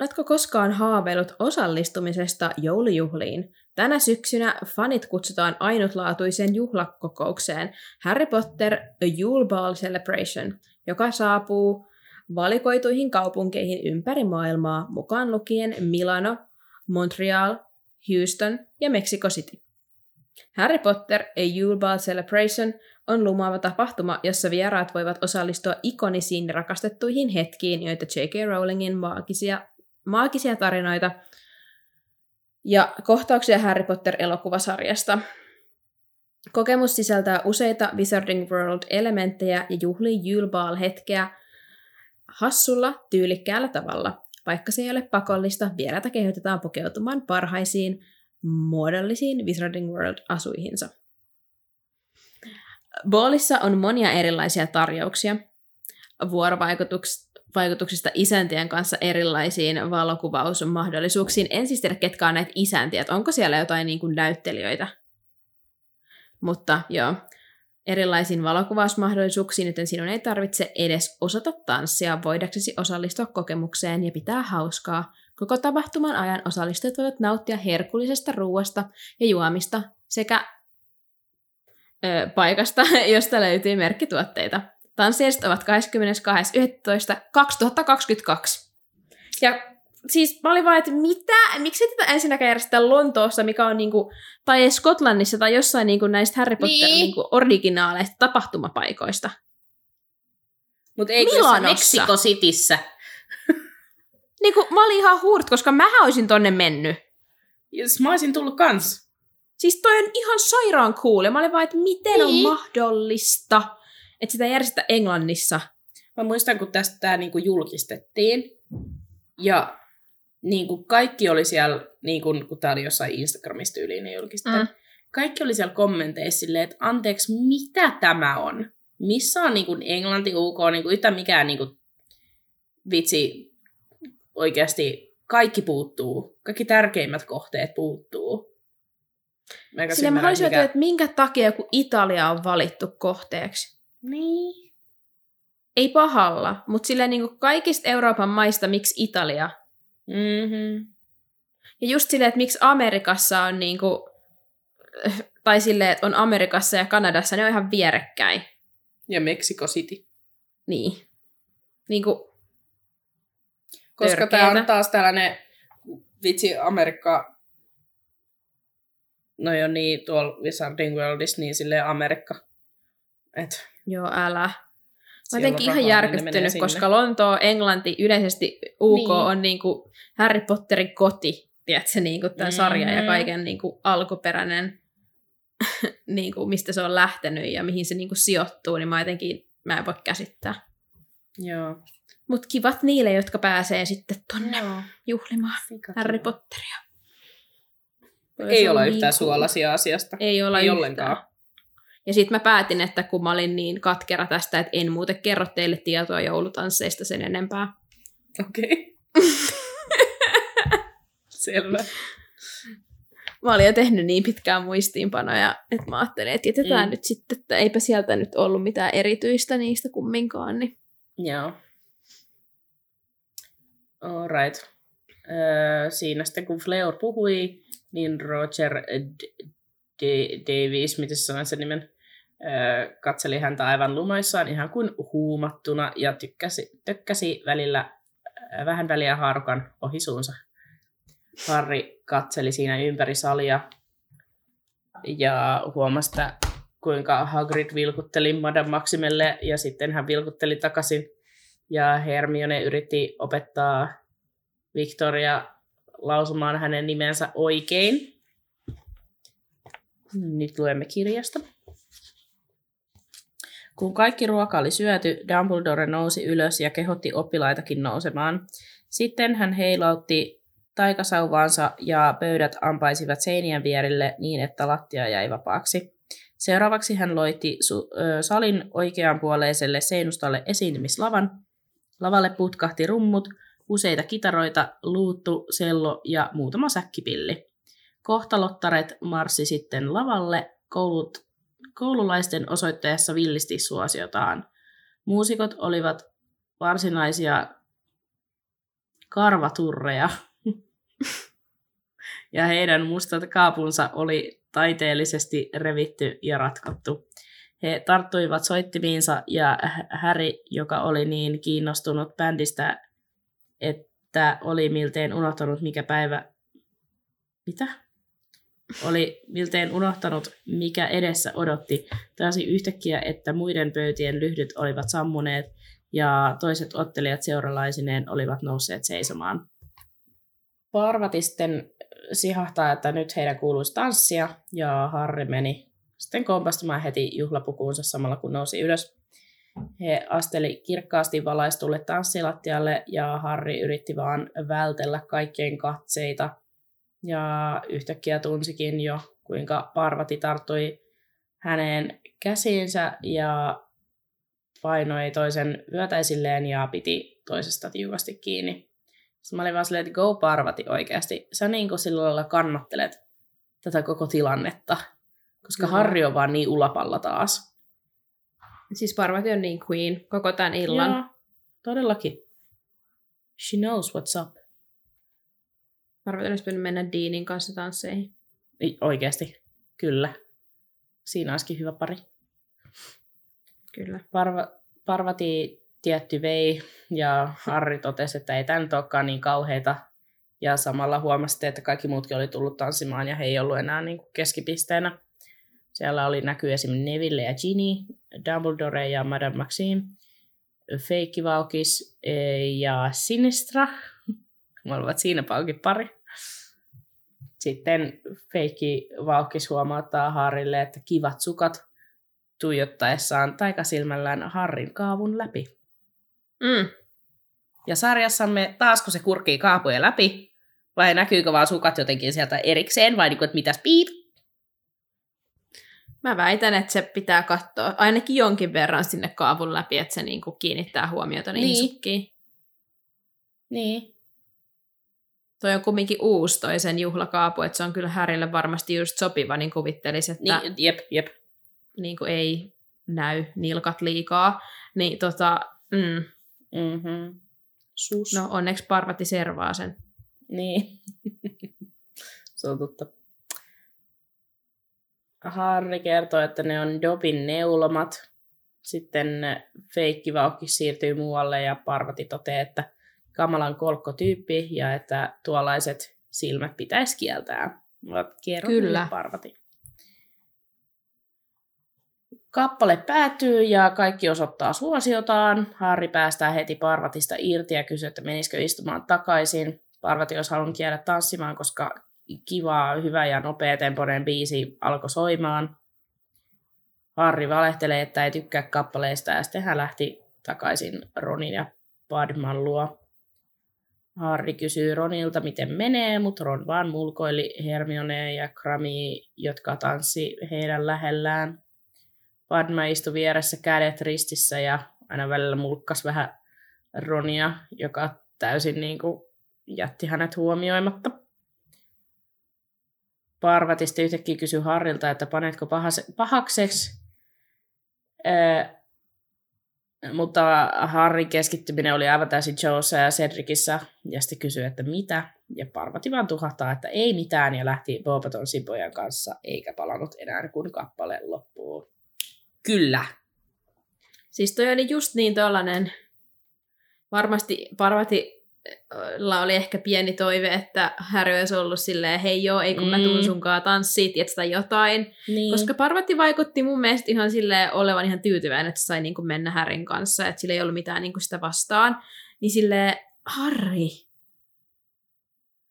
Oletko koskaan haaveillut osallistumisesta joulujuhliin? Tänä syksynä fanit kutsutaan ainutlaatuiseen juhlakokoukseen Harry Potter A Yule Ball Celebration, joka saapuu valikoituihin kaupunkeihin ympäri maailmaa, mukaan lukien Milano, Montreal, Houston ja Mexico City. Harry Potter A Yule Ball Celebration on lumaava tapahtuma, jossa vieraat voivat osallistua ikonisiin ja rakastettuihin hetkiin, joita jii koo. Rowlingin maagisia, maagisia tarinoita ja kohtauksia Harry Potter-elokuvasarjasta. Kokemus sisältää useita Wizarding World-elementtejä ja juhlii Julbaal-hetkeä hassulla, tyylikkäällä tavalla. Vaikka se ei ole pakollista, vierata kehotetaan pukeutumaan parhaisiin muodollisiin Wizarding World-asuihinsa. Boolissa on monia erilaisia tarjouksia vuorovaikutuksista isäntien kanssa erilaisiin valokuvausmahdollisuuksiin. En siis tiedä, ketkä on näitä isäntiä, onko siellä jotain niin kuin näyttelijöitä. Mutta joo, erilaisiin valokuvausmahdollisuuksiin, joten sinun ei tarvitse edes osata tanssia voidaksesi osallistua kokemukseen ja pitää hauskaa. Koko tapahtuman ajan osallistujat voivat nauttia herkullisesta ruuasta ja juomista sekä ö, paikasta, josta löytyy merkkituotteita. Tanssijat ovat kahdeskymmenestoinen yhdestoista kaksituhattakaksikymmentäkaksi. Ja siis mä olin vaan, että mitä? Miksi tätä ensinnäkään järjestetään Lontoossa, mikä on niinku, tai Skotlannissa tai jossain niinku näistä Harry Potter niin. niinku originaaleista tapahtumapaikoista? Mut ei Milanossa. Mexico Cityssä. Niinku, mä olin ihan hurt, koska mähän olisin tonne mennyt. Jos mä olisin tullut kans. Siis toi on ihan sairaan cool. Ja mä olin vaan, että miten niin. on mahdollista, että sitä järjestetään Englannissa. Mä muistan, kun tästä tää niinku julkistettiin. Ja niinku kaikki oli siellä, niinku, kun tää oli jossain Instagramissa tyyliin julkistettu. Mm. Kaikki oli siellä kommenteissa silleen, että anteeksi, mitä tämä on? Missä on niinku Englanti, U K, niinku yhtään mikään niinku vitsi... Oikeasti kaikki puuttuu. Kaikki tärkeimmät kohteet puuttuu. Sillä mä haluaisin mikä... että minkä takia joku Italia on valittu kohteeksi. Niin. Ei pahalla, mutta sillä niin kaikista Euroopan maista, miksi Italia? Mm-hmm. Ja just silleen, että miksi Amerikassa on niin kuin, tai silleen, että on Amerikassa ja Kanadassa, ne on ihan vierekkäin. Ja Mexico City. Niin. Niin kuin... Koska törkeitä. Tämä on taas tällainen vitsi Amerikka, no jo niin, tuolla Wizarding Worldissa, niin silleen Amerikka. Et joo, älä. Mä jotenkin ihan järkyttynyt, koska Lontoa, Englanti, yleisesti U K niin. on niinku Harry Potterin koti, tiedätkö, niinku tämän mm-hmm. sarjan ja kaiken niinku alkuperäinen, niinku, mistä se on lähtenyt ja mihin se niinku sijoittuu, niin mä jotenkin, mä en voi käsittää. Joo. Mut kivat niille, jotka pääsee sitten tonne joo. juhlimaan Sikatua. Harry Potteria. Ei, ei ole yhtään suolaisia asiasta. Ei ole ei ollenkaan. Ja sit mä päätin, että kun mä olin niin katkera tästä, että en muuten kerro teille tietoa joulutansseista sen enempää. Okei. Okay. Selvä. Mä olin jo tehnyt niin pitkään muistiinpanoja, että mä ajattelin, että jätetään mm. nyt sitten, että eipä sieltä nyt ollut mitään erityistä niistä kumminkaan. Niin... Joo. All right. Öö, siinä sitten kun Fleur puhui, niin Roger D- D- Davies, miten se sanoi sen nimen, öö, katseli häntä aivan lumoissaan ihan kuin huumattuna ja tykkäsi, tökkäsi välillä, öö, vähän väliä haarukan ohi suunsa. Harry katseli siinä ympäri salia ja huomasi, että kuinka Hagrid vilkutteli Madame Maximelle ja sitten hän vilkutteli takaisin. Ja Hermione yritti opettaa Victoria lausumaan hänen nimensä oikein. Nyt luemme kirjasta. Kun kaikki ruoka oli syöty, Dumbledore nousi ylös ja kehotti oppilaitakin nousemaan. Sitten hän heilautti taikasauvaansa ja pöydät ampaisivat seinien vierille niin, että lattia jäi vapaaksi. Seuraavaksi hän loitti su- ö, salin oikeanpuoleiselle seinustalle esiintymislavan. Lavalle putkahti rummut, useita kitaroita, luuttu, sello ja muutama säkkipilli. Kohtalottaret marssi sitten lavalle koulut, koululaisten osoitteessa villisti suosiotaan. Muusikot olivat varsinaisia karvaturreja ja heidän mustat kaapunsa oli taiteellisesti revitty ja ratkottu. He tarttuivat soittimiinsa ja Harry, joka oli niin kiinnostunut bändistä, että oli miltein unohtanut, mikä päivä... Mitä? Oli miltein unohtanut, mikä edessä odotti. Taisi yhtäkkiä, että muiden pöytien lyhdyt olivat sammuneet ja toiset ottelijat seuralaisineen olivat nousseet seisomaan. Parvati sitten sihahtaa, että nyt heidän kuuluisi tanssia ja Harry meni sitten kompastumaan heti juhlapukuunsa samalla kun nousi ylös. He asteli kirkkaasti valaistulle tanssilattialle ja Harry yritti vaan vältellä kaikkien katseita ja yhtäkkiä tunsikin jo, kuinka Parvati tarttui hänen käsiinsä ja painoi toisen vyötäisilleen ja piti toisesta tiukasti kiinni. Sitten mä olin vaan silleen, että go Parvati oikeasti. Sä niin kuin sillä lailla kannattelet tätä koko tilannetta, koska mm-hmm. Harry on vaan niin ulapalla taas. Siis Parvati on niin queen koko tämän illan. Joo, todellakin. She knows what's up. Parvati olisi pitänyt mennä Deanin kanssa tansseihin. Oikeasti, kyllä. Siinä olisikin hyvä pari. Kyllä. Parva, Parvati tietty vei ja Harry totesi, että ei tämä nyt olekaan niin kauheita. Ja samalla huomasi, että kaikki muutkin oli tullut tanssimaan ja he ei ollut enää niin kuin keskipisteenä. Siellä oli näkyy esimerkiksi Neville ja Ginny, Dumbledore ja Madame Maxime, Feikkivaukis ja Sinistra. Me olivat siinäpä onkin pari. Sitten Feikkivaukis huomauttaa Harrylle, että kivat sukat tuijottaessaan taikasilmällään Harrin kaavun läpi. Mm. Ja sarjassamme taasko se kurkkii kaapuja läpi? Vai näkyykö vaan sukat jotenkin sieltä erikseen? Vai niin kuin, että mitäs piip? Mä väitän, että se pitää katsoa ainakin jonkin verran sinne kaavun läpi, että se niin kuin kiinnittää huomiota niihin niin. sukkiin. Niin. Toi on kumminkin uusi toi sen juhlakaapu, että se on kyllä Harrylle varmasti just sopiva, niin kuvittelis, että niin, jep, jep. Niin kuin ei näy nilkat liikaa. Niin tota, mm. mm-hmm. Sus. No onneksi Parvati servaa sen. Niin. Se on totta. Harry kertoo, että ne on Dobbyn neulomat. Sitten Feikkivaukki siirtyy muualle ja Parvati toteaa, että kamalan kolkkotyyppi ja että tuollaiset silmät pitäisi kieltää. Kerro kyllä Parvati. Kappale päättyy ja kaikki osoittaa suosiotaan. Harry päästää heti Parvatista irti ja kysyy, että menisikö istumaan takaisin. Parvati olisi halunnut jäädä tanssimaan, koska kivaa, hyvä ja nopeatempoinen biisi alkoi soimaan. Harry valehtelee, että ei tykkää kappaleista ja sitten hän lähti takaisin Ronin ja Padman luo. Harry kysyy Ronilta, miten menee, mutta Ron vaan mulkoili Hermione ja Krami, jotka tanssi heidän lähellään. Padma istui vieressä kädet ristissä ja aina välillä mulkkasi vähän Ronia, joka täysin niin kuin jätti hänet huomioimatta. Parvati sitten yhtäkkiä kysyi Harrilta, että panetko pahase- pahakseksi, ee, mutta Harrin keskittyminen oli aivan täysin Joessa ja Cedricissä ja sitten kysyi, että mitä, ja Parvati vaan tuhahtaa, että ei mitään ja lähti Bobaton Simpojan kanssa eikä palannut enää kun kappale loppuu. Kyllä. Siis toi oli just niin tollanen, varmasti Parvatilla oli ehkä pieni toive, että Harry olisi ollut silleen, hei joo, ei kun mä tuun sunkaan tanssiin, tiedätkö tai jotain. Niin. Koska Parvati vaikutti mun mielestä ihan silleen olevan ihan tyytyväinen, että se sai niin kuin mennä Harryn kanssa, että sillä ei ollut mitään niin kuin sitä vastaan. Niin silleen, Harry.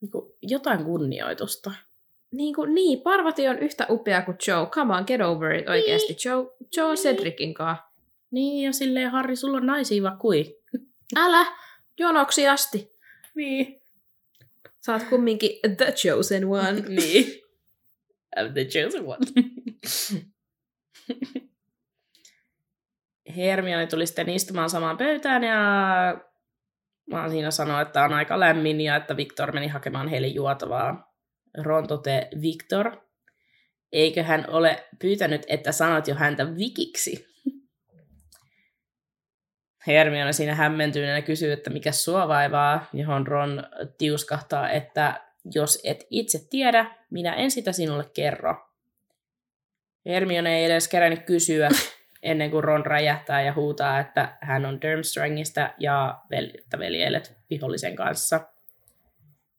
Niin kuin jotain kunnioitusta. Niin, kuin, niin, Parvati on yhtä upea kuin Joe. Come on, get over it oikeasti. Niin. Joe, Joe on Cedricin kanssa. Niin, ja silleen, Harry, sulla on naisia vaan kui. Älä, jonoksi asti. Niin. Sä oot kumminkin the chosen one. Niin. I'm the chosen one. Hermione tuli sitten istumaan samaan pöytään ja vaan siinä sanoi, että on aika lämmin ja että Viktor meni hakemaan heille juotavaa. Ron tote Viktor, eikö hän ole pyytänyt, että sanot jo häntä Vikiksi? Hermione siinä hämmentyneenä kysyy, että mikä sua vaivaa, johon Ron tiuskahtaa, että jos et itse tiedä, minä en sitä sinulle kerro. Hermione ei edes kerännyt kysyä ennen kuin Ron räjähtää ja huutaa, että hän on Durmstrangista ja veljelet vihollisen kanssa.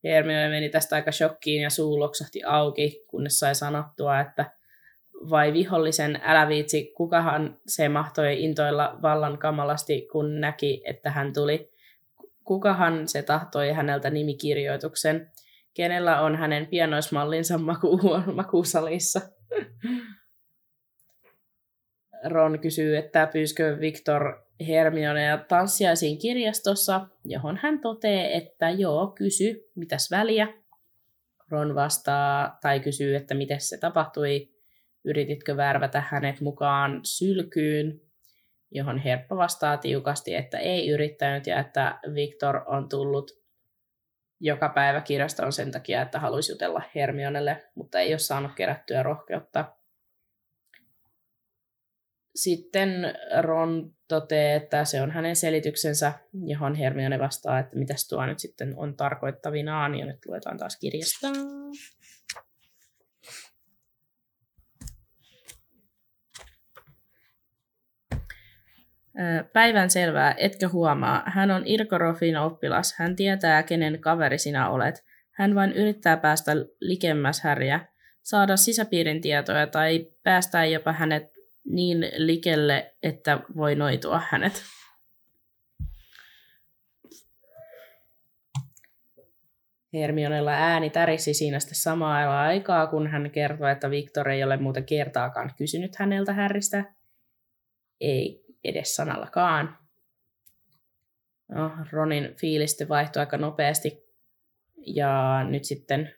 Hermione meni tästä aika shokkiin ja suu loksahti auki, kunnes sai sanottua, että vai vihollisen älä viitsi, kukahan se mahtoi intoilla vallan kamalasti, kun näki, että hän tuli. Kukahan se tahtoi häneltä nimikirjoituksen? Kenellä on hänen pienoismallinsa maku- makuusalissa? Ron kysyy, että pyyskö Viktor Hermionea tanssiaisiin kirjastossa, johon hän toteaa, että joo, kysy, mitäs väliä. Ron vastaa tai kysyy, että miten se tapahtui. Yrititkö värvätä hänet mukaan sylkyyn, johon Herppa vastaa tiukasti, että ei yrittänyt ja että Viktor on tullut joka päivä kirjastoon sen takia, että haluaisi jutella Hermionelle, mutta ei ole saanut kerättyä rohkeutta. Sitten Ron toteaa, että se on hänen selityksensä, johon Hermione vastaa, että mitäs tuo nyt sitten on tarkoittavinaan, ja nyt luetaan taas kirjasta. Päivän selvää, etkö huomaa. Hän on Irkorovin oppilas. Hän tietää, kenen kaveri sinä olet. Hän vain yrittää päästä likemmäs Harryä, saada sisäpiirin tietoja tai päästää jopa hänet niin likelle, että voi noitua hänet. Hermionella ääni tärisi siinä sitten samaa aikaa, kun hän kertoi, että Viktor ei ole muuta kertaakaan kysynyt häneltä Harrystä. Ei edes sanallakaan. No, Ronin fiiliste vaihtui aika nopeasti. Ja nyt sitten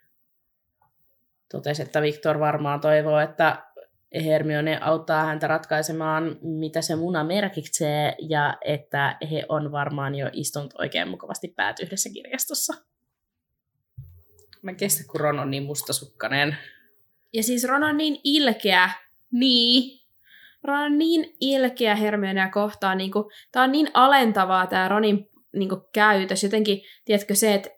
totesi, että Viktor varmaan toivoo, että Hermione auttaa häntä ratkaisemaan, mitä se muna merkitsee, ja että he on varmaan jo istunut oikein mukavasti päät yhdessä kirjastossa. Mä kestä, kun Ron on niin mustasukkainen. Ja siis Ron on niin ilkeä. Niin. Ron on niin ilkeä Hermionea kohtaan. Niin kuin, tää on niin alentavaa tää Ronin niin kuin, käytös. Jotenkin, tiedätkö se, että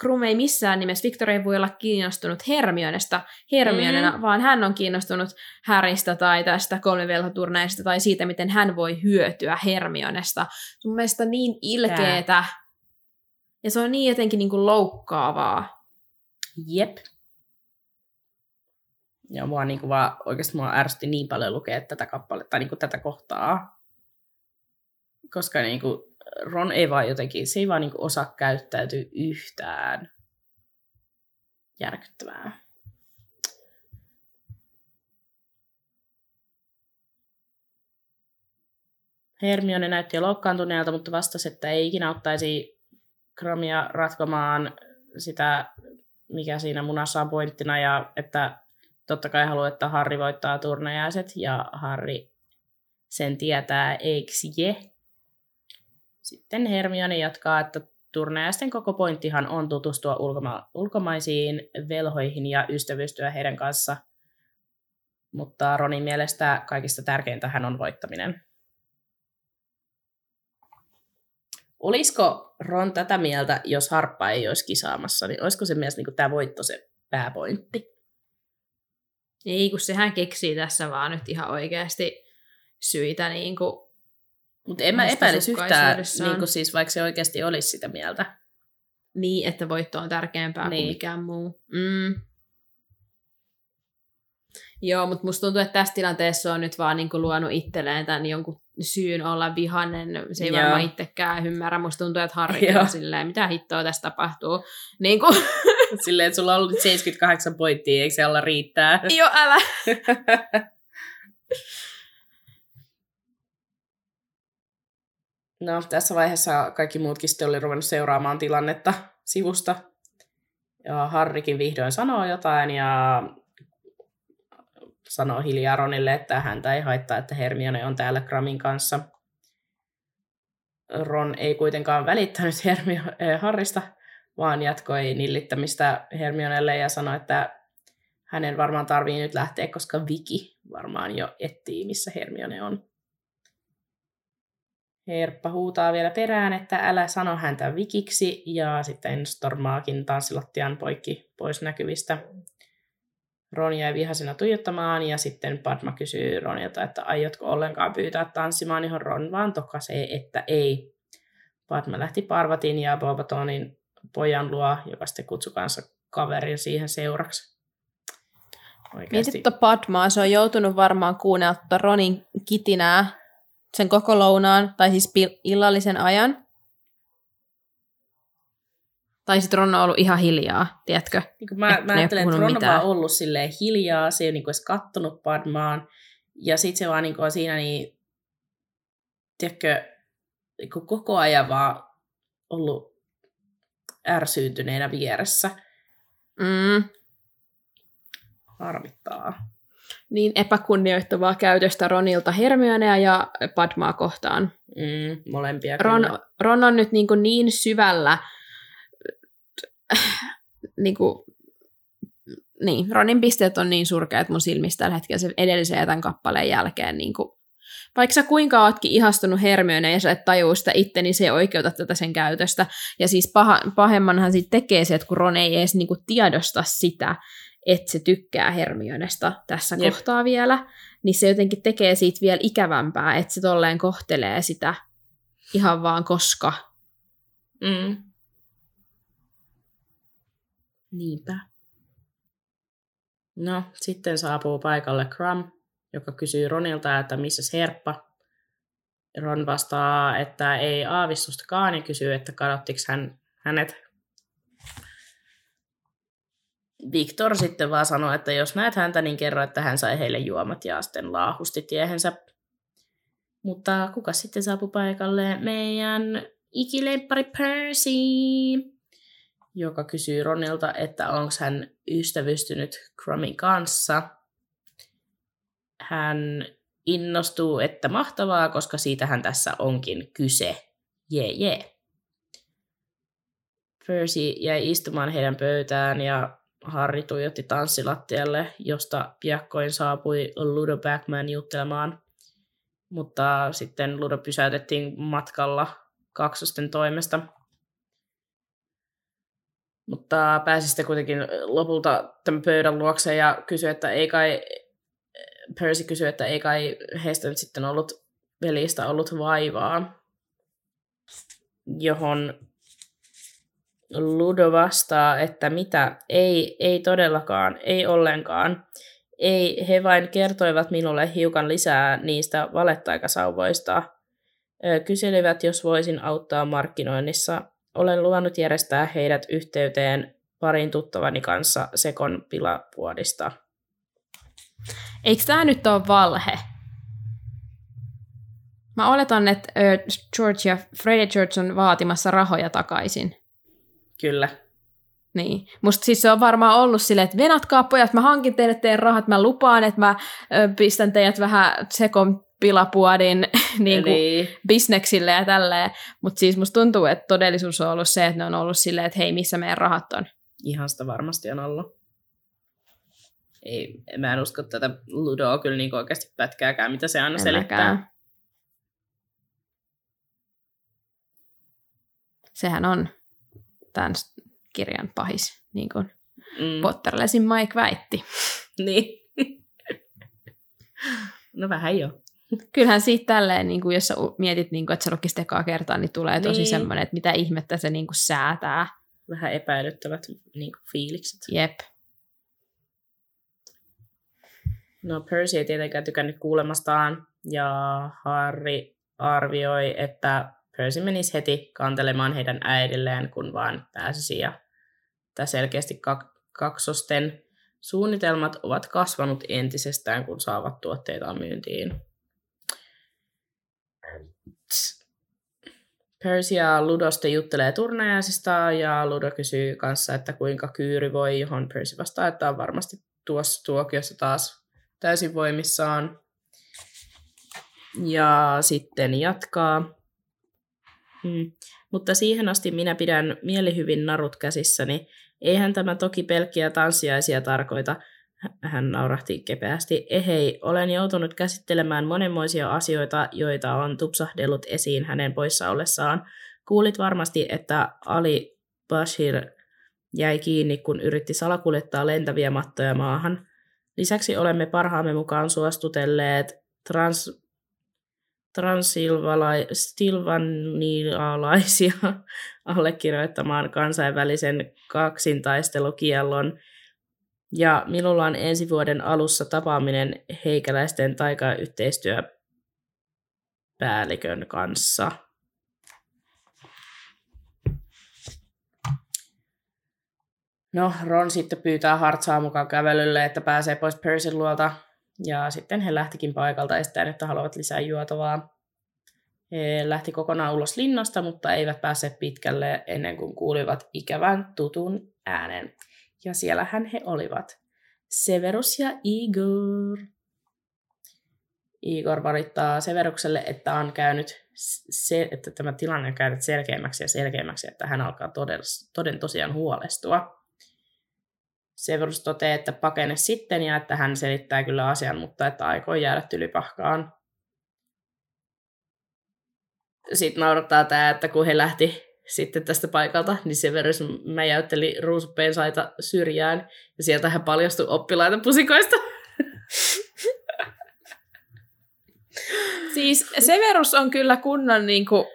Krum ei missään nimessä, Viktor ei voi olla kiinnostunut Hermionesta Hermionena, mm. vaan hän on kiinnostunut Harrystä tai tästä kolmivelhoturneista tai siitä, miten hän voi hyötyä Hermionesta. Mun mielestä niin ilkeetä. Tää. Ja se on niin jotenkin niin kuin loukkaavaa. Jep. Ja mua niin kuin vaan, oikeasti mua ärsytti niin paljon lukea tätä kappaletta, niin kuin tätä kohtaa. Koska niin kuin Ron ei vaan jotenkin, se ei vaan niin kuin osaa käyttäytyä yhtään. Järkyttävää. Hermione näytti loukkaantuneelta, mutta vastasi, että ei ikinä ottaisi Krumia ratkomaan sitä, mikä siinä munassa on pointtina, ja että totta kai haluaa, että Harry voittaa turnajaiset, ja Harry sen tietää, eiks je? Sitten Hermione jatkaa, että turnajaisten koko pointtihan on tutustua ulkoma- ulkomaisiin velhoihin ja ystävystyä heidän kanssa. Mutta Ronin mielestä kaikista tärkeintä hän on voittaminen. Olisiko Ron tätä mieltä, jos Harppa ei olisi kisaamassa? Niin olisiko se mies niin tämä voitto se pääpointti? Ei, kun sehän keksii tässä vaan nyt ihan oikeasti syitä niin kuin. Mutta en mä epäilisi yhtään, niin siis, vaikka se oikeasti olisi sitä mieltä. Niin, että voitto on tärkeämpää niin kuin mikään muu. Mm. Joo, mutta musta tuntuu, että tässä tilanteessa on nyt vaan niin kuin luonut itselleen tämän jonkun syyn olla vihainen. Se ei Joo. varmaan itsekään ymmärrä. Musta tuntuu, että Harri on silleen, mitä hittoa tässä tapahtuu. Niin kuin. Silleen, että sulla on ollut seitsemänkymmentäkahdeksan pointtia, eikö se alla riittää? Joo, älä. No, tässä vaiheessa kaikki muutkin sitten oli ruvennut seuraamaan tilannetta sivusta. Ja Harrikin vihdoin sanoo jotain ja sanoo hiljaa Ronille, että häntä ei haittaa, että Hermione on täällä Krumin kanssa. Ron ei kuitenkaan välittänyt Hermio- äh, Harrista, vaan jatkoi nillittämistä Hermionelle ja sanoi, että hänen varmaan tarvii nyt lähteä, koska Viki varmaan jo etsii, missä Hermione on. Herppa huutaa vielä perään, että älä sano häntä vikiksi, ja sitten stormaakin tanssilattian poikki pois näkyvistä. Ron jäi vihasena tuijottamaan, ja sitten Padma kysyy Ronilta, että aiotko ollenkaan pyytää tanssimaan, johon Ron vaan tokaisee, että ei. Padma lähti Parvatin ja Bobatonin pojan luo, joka sitten kutsui kanssa kaverin siihen seuraksi. Oikeasti. Mietittö Padmaa, se on joutunut varmaan kuunnelta Ronin kitinää sen koko lounaan, tai siis illallisen ajan. Tai sitten Ron on ollut ihan hiljaa, tiedätkö? Niin mä, mä ajattelen, että Ron mitään. On vaan ollut silleen hiljaa, se ei ole niin edes kattonut Padmaan. Ja sitten se vaan niin on siinä, niin, tiedätkö, niin koko ajan vaan ollut ärsyyntyneenä vieressä. Mm. Harmittaa. Niin epäkunnioittavaa käytöstä Ronilta Hermionea ja Padmaa kohtaan. Mm, molempia Ron, kyllä. Ron on nyt niin, niin syvällä... niin kuin, niin, Ronin pisteet on niin surkeat mun silmissä tällä hetkellä sen edellisen ja tämän kappaleen jälkeen. Niin kuin, vaikka sä kuinka ootkin ihastunut Hermioneen ja sä et tajuu sitä itse, niin se ei oikeuta tätä sen käytöstä. Ja siis paha, pahemmanhan siitä tekee se, että kun Ron ei edes niin kuin tiedosta sitä, että se tykkää Hermionesta tässä Jep. kohtaa vielä, niin se jotenkin tekee siitä vielä ikävämpää, että se tolleen kohtelee sitä ihan vaan koska. Mm. Niinpä. No, sitten saapuu paikalle Krum, joka kysyy Ronilta, että missäs Herppa. Ron vastaa, että ei aavistustakaan, ja kysyy, että kadottiko hän, hänet. Viktor sitten vaan sanoi, että jos näet häntä, niin kerro, että hän sai heille juomat ja sitten laahusti tiehensä. Mutta kuka sitten saapui paikalle? Meidän ikilemppari Percy, joka kysyy Ronilta, että onko hän ystävystynyt Crumin kanssa. Hän innostuu, että mahtavaa, koska siitähän tässä onkin kyse. Jee, jee. Percy jäi istumaan heidän pöytään ja Harry tuijotti tanssilattialle, josta piakkoin saapui Ludo Bagman juttelemaan. Mutta sitten Ludo pysäytettiin matkalla kaksosten toimesta. Mutta pääsi sitten kuitenkin lopulta tämän pöydän luokse ja kysyi, että ei kai, Percy kysyi, että ei kai heistä nyt sitten ollut velistä ollut vaivaa, johon Ludo vastaa, että mitä, ei, ei todellakaan, ei ollenkaan. Ei, he vain kertoivat minulle hiukan lisää niistä valettaikasauvoista. Kyselivät, jos voisin auttaa markkinoinnissa. Olen luvannut järjestää heidät yhteyteen parin tuttavani kanssa Sekon pilapuodista. Eikö tämä nyt ole valhe? Mä oletan, että George ja Freddie George on vaatimassa rahoja takaisin. Kyllä. Niin. Musta siis se on varmaan ollut silleen, että venatkaa pojat, mä hankin teille teidän rahat, mä lupaan, että mä pistän teidät vähän Sekon pilapuodin niin kuin bisneksille ja tälleen. Mutta siis musta tuntuu, että todellisuus on ollut se, että ne on ollut silleen, että hei, missä meidän rahat on. Ihan sitä varmasti on ollut. Ei, mä en usko tätä Ludoa kyllä niin oikeasti pätkääkään, mitä se aina en selittää. Mäkään. Sehän on tämän kirjan pahis, niin kuin mm. Potterlesin Mike väitti. Niin. No vähän joo. Kyllähän siitä tälleen, niin kuin jos sä mietit, niin kuin, että sä lukisit ekaa kertaa, niin tulee tosi niin. semmoinen, että mitä ihmettä se niin kuin säätää. Vähän epäilyttävät niin kuin fiilikset. Jep. No Percy ei tietenkään tykännyt kuulemastaan, ja Harry arvioi, että Percy menisi heti kantelemaan heidän äidilleen, kun vaan pääsisi. Ja tämä selkeästi kaksosten suunnitelmat ovat kasvanut entisestään, kun saavat tuotteitaan myyntiin. Percy ja Ludo sitten juttelee turnajaisista ja Ludo kysyy kanssa, että kuinka kyyry voi, johon Percy vastaa, että on varmasti tuossa tuokiossa taas täysin voimissaan. Ja sitten jatkaa. Hmm. Mutta siihen asti minä pidän mielihyvin narut käsissäni. Eihän tämä toki pelkkiä tanssiaisia tarkoita. Hän naurahti kepeästi. Ehei, olen joutunut käsittelemään monenmoisia asioita, joita on tupsahdellut esiin hänen poissa ollessaan. Kuulit varmasti, että Ali Bashir jäi kiinni, kun yritti salakuljettaa lentäviä mattoja maahan. Lisäksi olemme parhaamme mukaan suostutelleet trans... transilvanialaisia allekirjoittamaan kansainvälisen kaksintaistelukiellon. Ja minulla on ensi vuoden alussa tapaaminen heikäläisten taikayhteistyöpäällikön kanssa. No, Ron sitten pyytää Hartsaa mukaan kävelylle, että pääsee pois Percyn luolta. Ja sitten he lähtikin paikalta estäen, että haluavat lisää juotavaa. He lähti kokonaan ulos linnasta, mutta eivät pääse pitkälle ennen kuin kuulivat ikävän tutun äänen. Ja siellähän he olivat. Severus ja Igor. Igor varittaa Severukselle, että on käynyt se, että tämä tilanne on käynyt selkeämmäksi ja selkeämmäksi, että hän alkaa toden, toden tosiaan huolestua. Severus toteaa, että pakene sitten ja että hän selittää kyllä asian, mutta että aikoo jäädä tylypahkaan. Sitten naurattaa tämä, että kun he lähti sitten tästä paikalta, niin Severus mäjäytteli ruusupeensaita syrjään ja sieltä hän paljastui oppilaita pusikoista. Siis Severus on kyllä kunnon niinku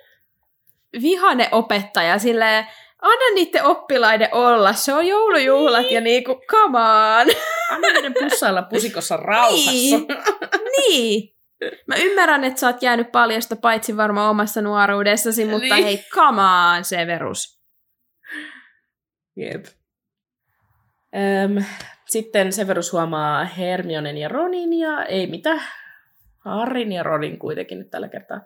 vihane opettaja, silleen anna niiden oppilaiden olla, se on joulujuhlat niin. Ja niinku come on. Anna niiden pussailla pusikossa rauhassa. Niin. niin. Mä ymmärrän, että sä oot jäänyt paljasta paitsi varmaan omassa nuoruudessasi, mutta niin. Hei, come on, Severus. Jep. Öm, sitten Severus huomaa Hermionen ja Ronin ja ei mitään. Harrin ja Ronin kuitenkin nyt tällä kertaa.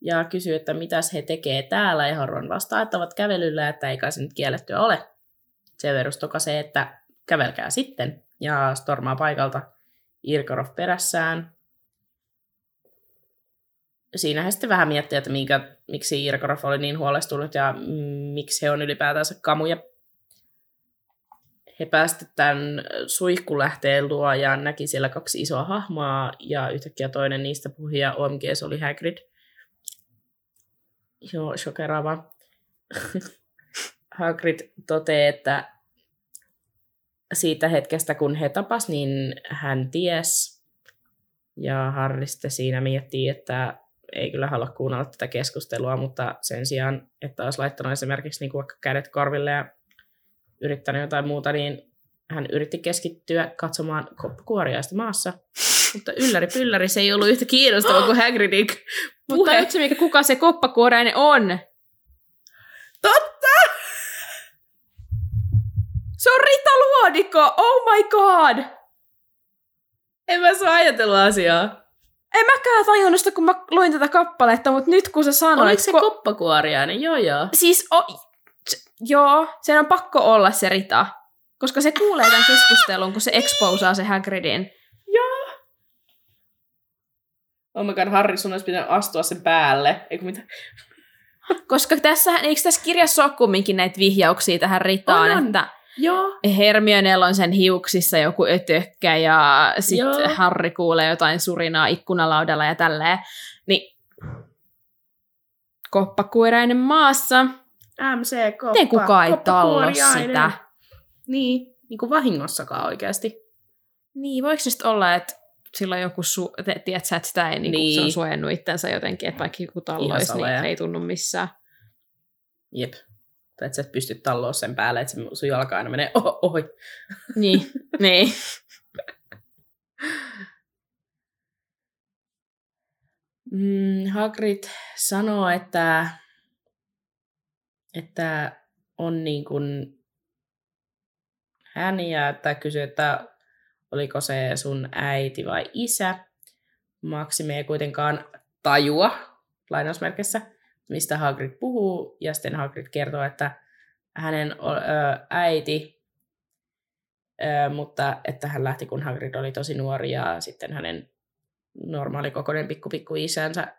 Ja kysyy, että mitäs he tekee täällä. Ja Ron vastaa, että ovat kävelyllä, että ei kai se nyt kiellettyä ole. Severus tokaisee, että kävelkää sitten. Ja stormaa paikalta Irkorov perässään. Siinä he sitten vähän miettii, että minkä, miksi Irkorov oli niin huolestunut ja miksi he on ylipäätänsä kamuja. He pääsivät tämän suihkulähteen luo ja näki siellä kaksi isoa hahmaa ja yhtäkkiä toinen niistä puhui ja O M G:s oli Hagrid. Joo, shokeraava. Hagrid toteaa, että siitä hetkestä kun he tapas, niin hän ties. Ja Harry sitten siinä miettii, että ei kyllä halua kuunnella tätä keskustelua, mutta sen sijaan, että olisi laittanut esimerkiksi niin kuin vaikka kädet korville ja yrittänyt jotain muuta, niin hän yritti keskittyä katsomaan koppukuoriaista maassa. Mutta ylläri pylläri, se ei ollut yhtä kiinnostavaa kuin Hagridin puhe. Mutta tajuutko mikä kuka se koppakuoriainen on? Totta! Se on Rita Luodikko! Oh my god! En mä saa ajatella asiaa. En mäkään tajunnut sitä, kun mä luin tätä kappaletta, mutta nyt kun sä sanoit... Oliko se ko- koppakuoriainen? Joo joo. Siis o- Joo, sen on pakko olla se Rita, koska se kuulee tämän keskustelun, kun se exposaa se Hagridin. Joo. Oh my god, Harry, sun olisi pitänyt astua sen päälle. Eikö mitä? Koska tässä, eikö tässä kirjassa ole kumminkin näitä vihjauksia tähän Ritaan, on, on. Että joo. Hermionella on sen hiuksissa joku ötökkä ja sitten Harry kuulee jotain surinaa ikkunalaudalla ja tälleen. Niin, koppakuirainen maassa. M C-koppa. Te kukaan ei tallo sitä. Niin, niin kuin vahingossakaan oikeasti. Niin, voiko se olla, että silloin joku, su- te, tiedätkö, että sitä ei niin. Niin, se on suojannut itsensä jotenkin, että vaikka joku talloisi, niin ei tunnu missään. Jep. Tai että sä et pysty talloa sen päälle, että sun jalka aina menee oho, ohi. Niin, niin. mm, Hagrid sanoo, että... että on niin kuin hän ja että kysyy, että oliko se sun äiti vai isä. Maxime ei kuitenkaan tajua, lainausmerkissä, mistä Hagrid puhuu. Ja sitten Hagrid kertoo, että hänen äiti, mutta että hän lähti, kun Hagrid oli tosi nuori ja sitten hänen normaalikokoinen pikkupikku isänsä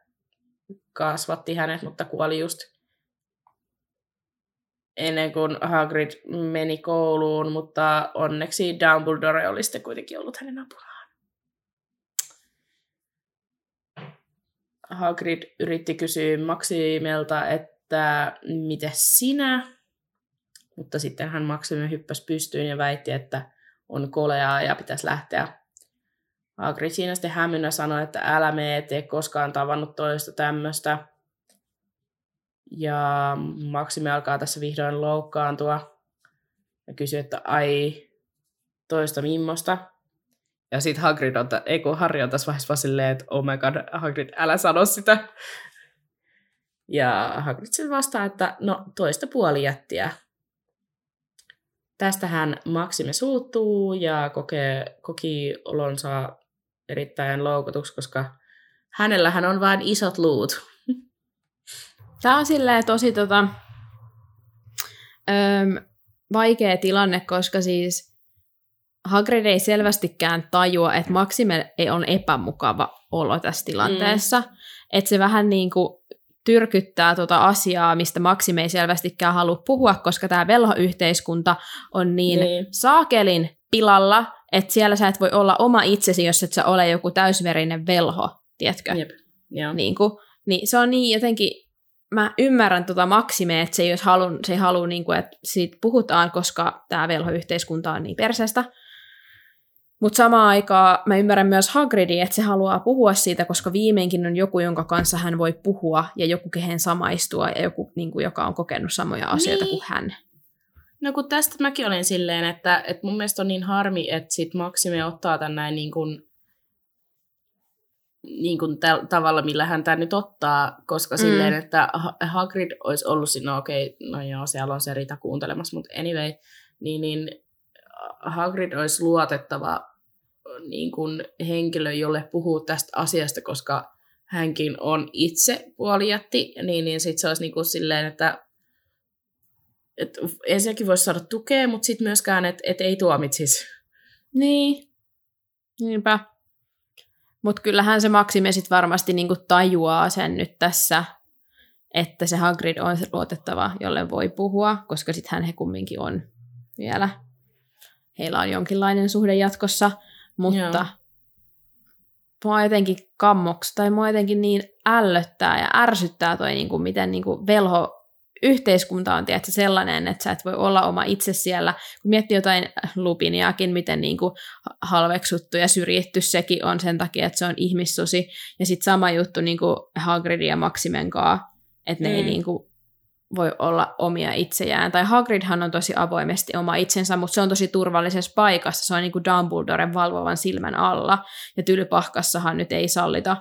kasvatti hänet, mutta kuoli just ennen kuin Hagrid meni kouluun, mutta onneksi Dumbledore oli sitten kuitenkin ollut hänen apunaan. Hagrid yritti kysyä Maximelta, että mitä sinä? Mutta sitten hän Maxime hyppäsi pystyyn ja väitti, että on koleaa ja pitäisi lähteä. Hagrid siinä sitten hämynä sanoi, että älä mene, ettei koskaan tavannut toista tämmöistä. Ja Maxime alkaa tässä vihdoin loukkaantua ja kysyy, että ai, toista mimmosta. Ja sit Hagrid on, ta- ei kun Harry on tässä vaiheessa vaan silleen, että oh my god, Hagrid, älä sano sitä. Ja Hagrid sitten vastaa, että no toista puolijättiä. Tästähän Maxime suuttuu ja kokee, koki olonsa erittäin loukutuksi, koska hänellähän on vain isot luut. Tämä on silleen tosi tota, öö, vaikea tilanne, koska siis Hagrid ei selvästikään tajua, että Maxime on epämukava olo tässä tilanteessa. Mm. Että se vähän niin kuin tyrkyttää tuota asiaa, mistä Maxime ei selvästikään halua puhua, koska tämä velho-yhteiskunta on niin, niin saakelin pilalla, että siellä sä et voi olla oma itsesi, jos et sä ole joku täysverinen velho, tiedätkö? Jep. Joo. Niin kuin, niin se on niin jotenkin, mä ymmärrän tota Maximea, että se ei halua, se ei halua niin kuin, että siitä puhutaan, koska tämä velho-yhteiskunta on niin perseestä. Mutta samaan aikaan mä ymmärrän myös Hagridia, että se haluaa puhua siitä, koska viimeinkin on joku, jonka kanssa hän voi puhua ja joku, kehen samaistua ja joku, niin kuin, joka on kokenut samoja asioita niin kuin hän. No kun tästä mäkin olen silleen, että, että mun mielestä on niin harmi, että sit Maxime ottaa tän näin niin kuin, niin kuin täl, tavalla, millä hän tän nyt ottaa, koska mm. silleen, että Hagrid olisi ollut siinä, no okei, okay, no joo, siellä on se Rita kuuntelemassa, mutta anyway, niin niin Hagrid olisi luotettava niin kuin henkilö, jolle puhuu tästä asiasta, koska hänkin on itse puolijätti, niin, niin sitten se olisi niin kuin silleen, että et ensinnäkin voisi saada tukea, mutta sitten myöskään, että et ei tuomitsisi. Niin, niinpä. Mutta kyllähän se Maxime sitten varmasti niin kuin tajuaa sen nyt tässä, että se Hagrid on luotettava, jolle voi puhua, koska sitten hän kumminkin on vielä. Heillä on jonkinlainen suhde jatkossa, mutta Joo. mua jotenkin kammoksi tai mua jotenkin niin ällöttää ja ärsyttää toi, niin kuin, miten niin kuin velho yhteiskunta on tietysti sellainen, että sä et voi olla oma itse siellä. Kun miettii jotain Lupiniakin, miten niin kuin halveksuttu ja syrjitty sekin on sen takia, että se on ihmissusi. Ja sitten sama juttu niin kuin Hagridin ja Maximen kanssa, että ne mm. ei niin kuin voi olla omia itsejään. Tai Hagridhan on tosi avoimesti oma itsensä, mutta se on tosi turvallisessa paikassa. Se on niin kuin Dumbledoren valvovan silmän alla. Ja Tylypahkassahan nyt ei sallita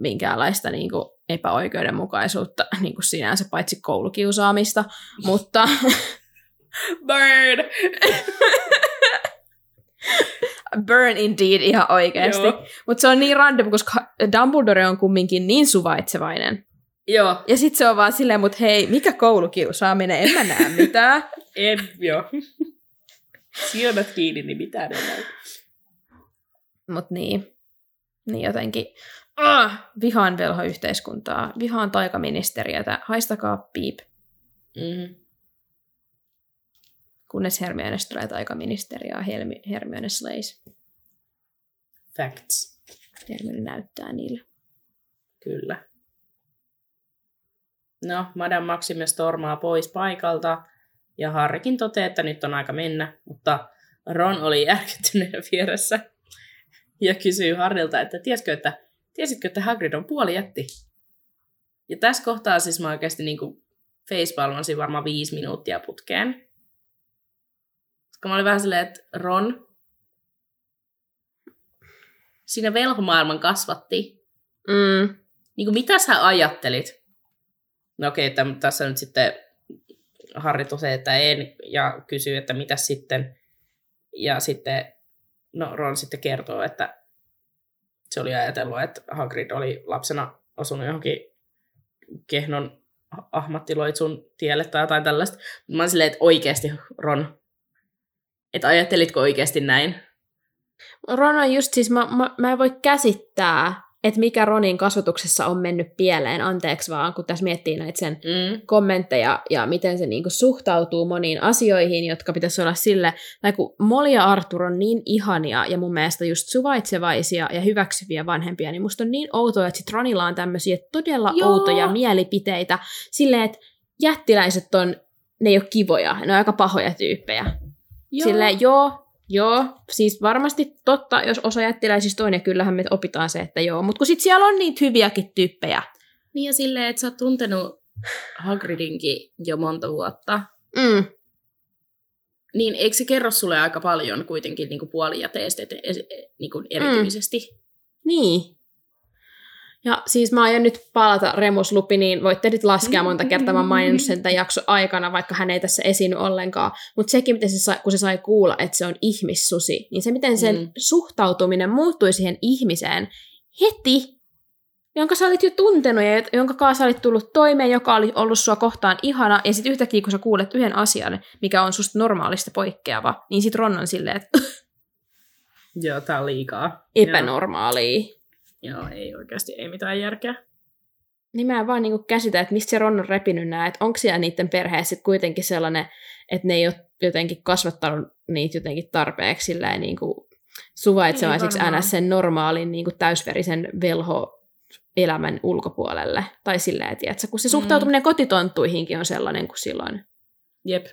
minkäänlaista niin kuin epäoikeudenmukaisuutta niin kuin sinänsä, paitsi koulukiusaamista. Mutta... Burn! Burn indeed, ihan oikeasti. Mutta se on niin random, koska Dumbledore on kumminkin niin suvaitsevainen. Joo. Ja sit se on vaan silleen, mut hei, mikä koulukiusaaminen, en mä näe mitään. En, joo. Silmät kiinni, niin mitään en näy. Mut niin, niin jotenkin. Uh, vihaan velhoyhteiskuntaa, vihaan taikaministeriötä, haistakaa piip. Mm-hmm. Kunnes Hermionestä tulee taikaministeriä, Helmi, Hermione slays. Facts. Hermione näyttää niillä. Kyllä. No, Madame Maxime stormaa pois paikalta ja Harrikin toteaa, että nyt on aika mennä, mutta Ron oli järkyttyneenä vieressä ja kysyy Harrilta, että, että tiesitkö, että Hagrid on puolijätti? Ja tässä kohtaa siis mä oikeasti niin facepalmasin varmaan viisi minuuttia putkeen. Koska mä olin vähän silleen, että Ron, siinä velhomaailman kasvatti. Mm. Niin kuin, mitä sä ajattelit? No okei, okay, tässä nyt sitten Harri toteaa, että en, ja kysyy, että mitä sitten. Ja sitten no Ron sitten kertoo, että se oli ajatellut, että Hagrid oli lapsena osunut johonkin kehnon ahmattiloitsun tielle tai jotain tällaista. Mä oon silleen, että oikeasti Ron, että ajattelitko oikeasti näin? Ron on just siis, mä, mä, mä en voi käsittää, että mikä Ronin kasvatuksessa on mennyt pieleen, anteeksi vaan, kun tässä miettii näitä sen mm. kommentteja ja miten se niinku suhtautuu moniin asioihin, jotka pitäisi olla sille, tai kun Molly ja Arthur on niin ihania ja mun mielestä just suvaitsevaisia ja hyväksyviä vanhempia, niin musta on niin outoa, että sit Ronilla on tämmöisiä todella Joo. outoja mielipiteitä, silleen, että jättiläiset on, ne ei ole kivoja, ne on aika pahoja tyyppejä. Joo. Silleen, joo. Joo, siis varmasti totta, jos osa jättiläisistä on, ja kyllähän me opitaan se, että joo. Mutta kun sitten siellä on niitä hyviäkin tyyppejä. Niin ja silleen, että sä oot tuntenut Hagridinkin jo monta vuotta. Mm. Niin eikö se kerro sulle aika paljon kuitenkin niinku puolijäteistä niinku erityisesti? Mm. Niin. Ja siis mä aion nyt palata Remus Lupiniin, voitte nyt laskea monta kertaa, mä oon maininnut sen tämän jakson aikana, vaikka hän ei tässä esiinny ollenkaan. Mutta sekin, miten se sai, kun se sai kuulla, että se on ihmissusi, niin se miten sen mm. suhtautuminen muuttui siihen ihmiseen heti, jonka sä olit jo tuntenut ja jonka kanssa olit tullut toimeen, joka oli ollut sua kohtaan ihana, ja sitten yhtäkkiä, kun sä kuulet yhden asian, mikä on susta normaalista poikkeava, niin sit Ron on silleen, että joo, tää on liikaa. Epänormaalia. Joo, joo, ei oikeasti, ei mitään järkeä. Niin mä en vaan niinku käsitä, että mistä se Ron on repinyt nää, että onko siellä niiden perheessä kuitenkin sellainen, että ne ei ole jotenkin kasvattanut niitä jotenkin tarpeeksi silleen niinku suvaitsevaiseksi ns. Sen normaalin niinku täysverisen velho elämän ulkopuolelle. Tai silleen, tiiätsä, kun se suhtautuminen mm. kotitonttuihinkin on sellainen kuin silloin. Jep.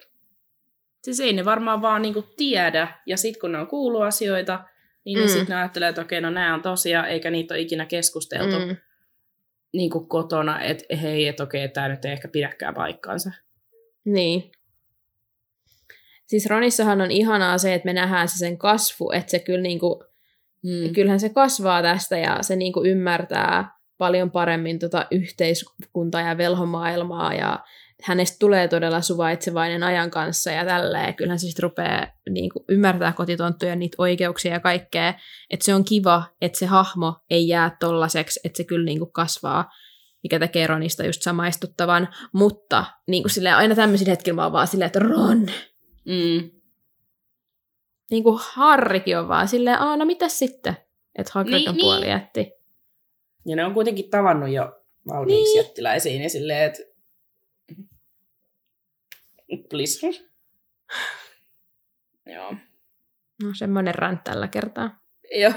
Siis ei ne varmaan vaan niinku tiedä, ja sit kun ne on kuullut asioita, niin mm. sitten ne ajattelee, että okei, no nää on tosia, eikä niitä ole ikinä keskusteltu mm. niinku kotona, että hei, että okei, tää nyt ei ehkä pidäkään paikkaansa. Niin. Siis Ronissahan on ihanaa se, että me nähdään se sen kasvu, että se kyllä niinku, mm. kyllähän se kasvaa tästä, ja se niinku ymmärtää paljon paremmin tota yhteiskuntaa ja velhomaailmaa, ja hänestä tulee todella suvaitsevainen ajan kanssa ja tälleen. Kyllähän se sitten rupeaa niin kuin ymmärtää kotitonttuja, niitä oikeuksia ja kaikkea. Että se on kiva, että se hahmo ei jää tollaseksi, että se kyllä niin kuin kasvaa, mikä tekee Ronista just samaistuttavan. Mutta niin kuin silleen, aina tämmöisillä hetkillä mä oon vaan silleen, että Ron! Mm. Niin kuin Harrikin on vaan silleen, aah, no mitäs sitten? Että Hagrid on niin, puoli niin. jätti. Ja ne on kuitenkin tavannut jo valmiiksi niin. jättiläisiin ja silleen, että please. Joo. No semmoinen rant tällä kertaa. Joo,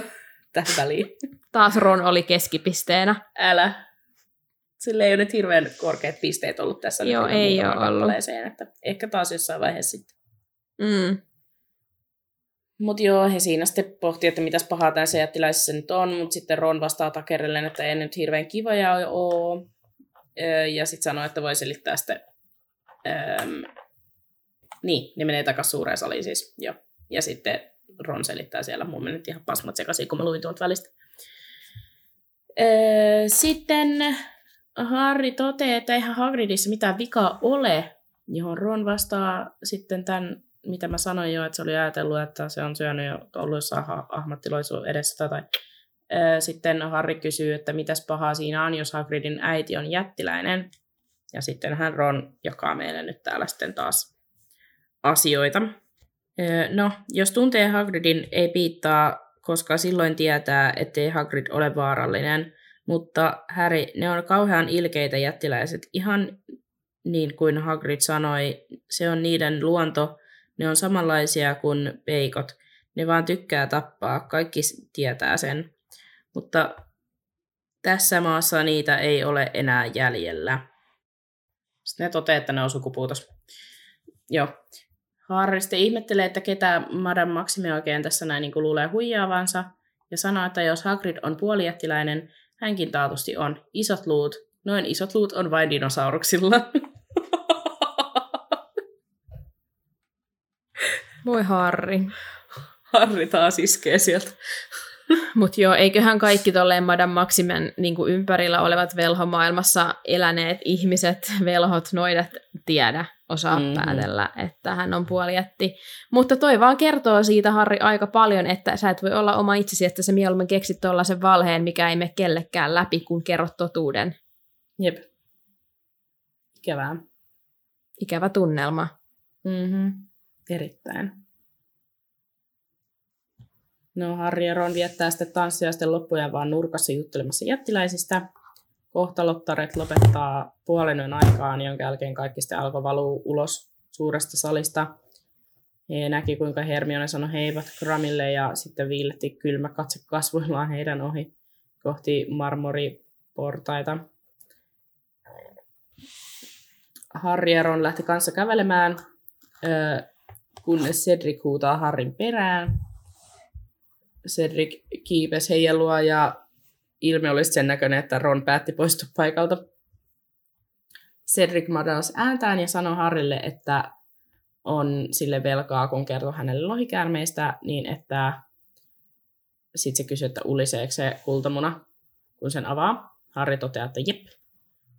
tähän väliin. Taas Ron oli keskipisteenä. Älä. Sillä ei ole nyt hirveän korkeat pisteet ollut tässä. Joo, ei ole ollut. Että ehkä taas jossain vaiheessa sitten. Mm. Mut joo, he siinä sitten pohtii, että mitäs pahaa tässä jättiläisessä nyt on, mut sitten Ron vastaa takerelleen, että ei nyt hirveän kiva ja oo. Ja sitten sanoo, että voi selittää sitten. Öm, niin, ne menee takaisin suureen saliin siis. Joo. Ja sitten Ron selittää siellä. Mun meni ihan pasmat sekaisin, kun mä luin tuolta välistä. Öö, sitten Harry toteaa, että eihän Hagridissa mitään vikaa ole, johon Ron vastaa sitten tämän, mitä mä sanoin jo, että se oli ajatellut, että se on syönyt jo ollut jossain ahmattiloisuun edessä. Tai. Öö, sitten Harry kysyy, että mitäs pahaa siinä on, jos Hagridin äiti on jättiläinen. Ja sittenhän Ron jakaa meille nyt täällä sitten taas asioita. Öö, no, jos tuntee Hagridin, ei piittaa, koska silloin tietää, ettei Hagrid ole vaarallinen. Mutta Harry, ne on kauhean ilkeitä jättiläiset. Ihan niin kuin Hagrid sanoi, se on niiden luonto. Ne on samanlaisia kuin peikot. Ne vaan tykkää tappaa. Kaikki tietää sen. Mutta tässä maassa niitä ei ole enää jäljellä. Sitten ne toteaa, että ne on sukupuutos. Joo. Harry sitten ihmettelee, että ketä Madame Maxime oikein tässä näin niin kuin luulee huijaavansa. Ja sanoo, että jos Hagrid on puolijättiläinen, hänkin taatusti on isot luut. Noin isot luut on vain dinosauruksilla. Voi Harry. Harry taas iskee sieltä. Mut joo, eiköhän kaikki tolleen Madame Maximen niin kuin ympärillä olevat velhomaailmassa eläneet ihmiset, velhot, noidat tiedä, osaa mm-hmm. päätellä, että hän on puolijätti. Mutta toi vaan kertoo siitä, Harry, aika paljon, että sä et voi olla oma itsesi, että sä mieluummin keksit tollasen valheen, mikä ei mene kellekään läpi, kun kerrot totuuden. Jep. Ikävää. Ikävä tunnelma. Mm-hmm. Erittäin. No, Harry ja Ron viettää sitten tanssiaisten loppuja vaan nurkassa juttelemassa jättiläisistä. Kohtalottaret lopettaa puolen yön aikaan, jonka jälkeen kaikki sitten alkoi valua ulos suuresta salista. He näki, kuinka Hermione sanoi heivat Krumille ja sitten viiletti kylmä katse kasvoillaan heidän ohi kohti marmoriportaita. Harry ja Ron lähti kanssa kävelemään, kun Cedric huutaa Harryn perään. Cedric kiipesi heidän luo ja ilme oli sen näköinen, että Ron päätti poistua paikalta. Cedric madalsi ääntään ja sanoi Harrylle, että on sille velkaa, kun kertoi hänelle lohikäärmeistä, niin että sitten se kysyi, että uliseeko se kultamuna, kun sen avaa. Harry toteaa, että jep,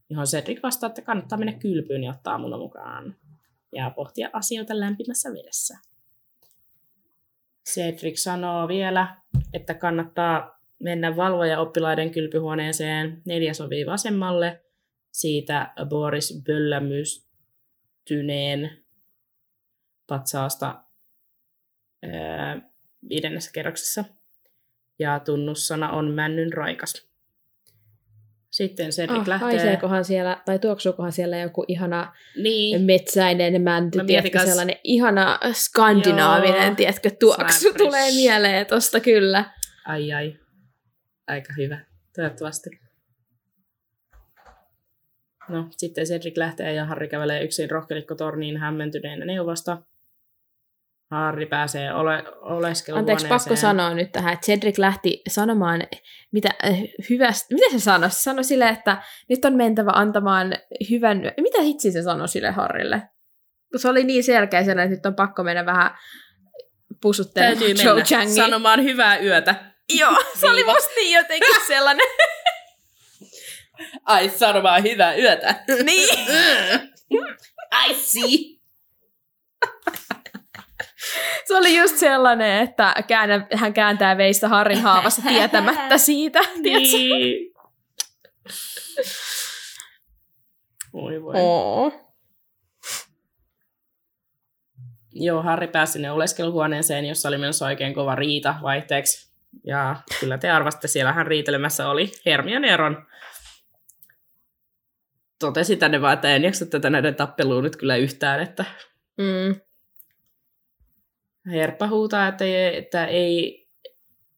johon Cedric vastaa, että kannattaa mennä kylpyyn ja ottaa muna mukaan ja pohtia asioita lämpimässä vedessä. Cedric sanoo vielä, että kannattaa mennä valvojaoppilaiden kylpyhuoneeseen, neljä sovii vasemmalle, siitä Boris Böllämystyneen patsaasta öö, viidennessä kerroksessa. Ja tunnussana on männyn raikas. Sitten Cedric oh, lähtee. Haiseekohan siellä, tai tuoksuukohan siellä joku ihana niin. metsäinen mänty, tiedätkö, kas... sellainen ihana skandinaavinen, joo, tiedätkö, tuoksu Cypress. Tulee mieleen tosta kyllä. Ai ai, aika hyvä, toivottavasti. No, sitten Cedric lähtee ja Harry kävelee yksin rohkelikkotorniin hämmentyneenä neuvasta. Harry pääsee ole, oleskeluhuoneeseen. Anteeksi, pakko sanoa nyt tähän, että Cedric lähti sanomaan, mitä, äh, hyvästä, mitä se sanoi? Se sanoi sille, että nyt on mentävä antamaan hyvän... Mitä hitsi se sanoi sille Harrylle? Se oli niin selkeä sellainen, että nyt on pakko mennä vähän pusuttelemaan Joe Changiin. Täytyy mennä sanomaan hyvää yötä. Joo, se oli musta niin jotenkin sellainen... Ai, sanomaan hyvää yötä. Niin. I see. Se oli just sellainen, että käännä, hän kääntää veistä Harrin haavassa tietämättä siitä. Niin. Voi voi. Oo. Joo, Harri pääsi sinne oleskeluhuoneeseen, jossa oli menossa oikein kova riita vaihteeksi. Ja kyllä te arvasitte, siellähän riitelemässä oli Hermione ja Ron. Totesin tänne vaan, että en jaksa tätä näiden tappeluun nyt kyllä yhtään, että... Mm. Herppa huutaa, että, että, ei,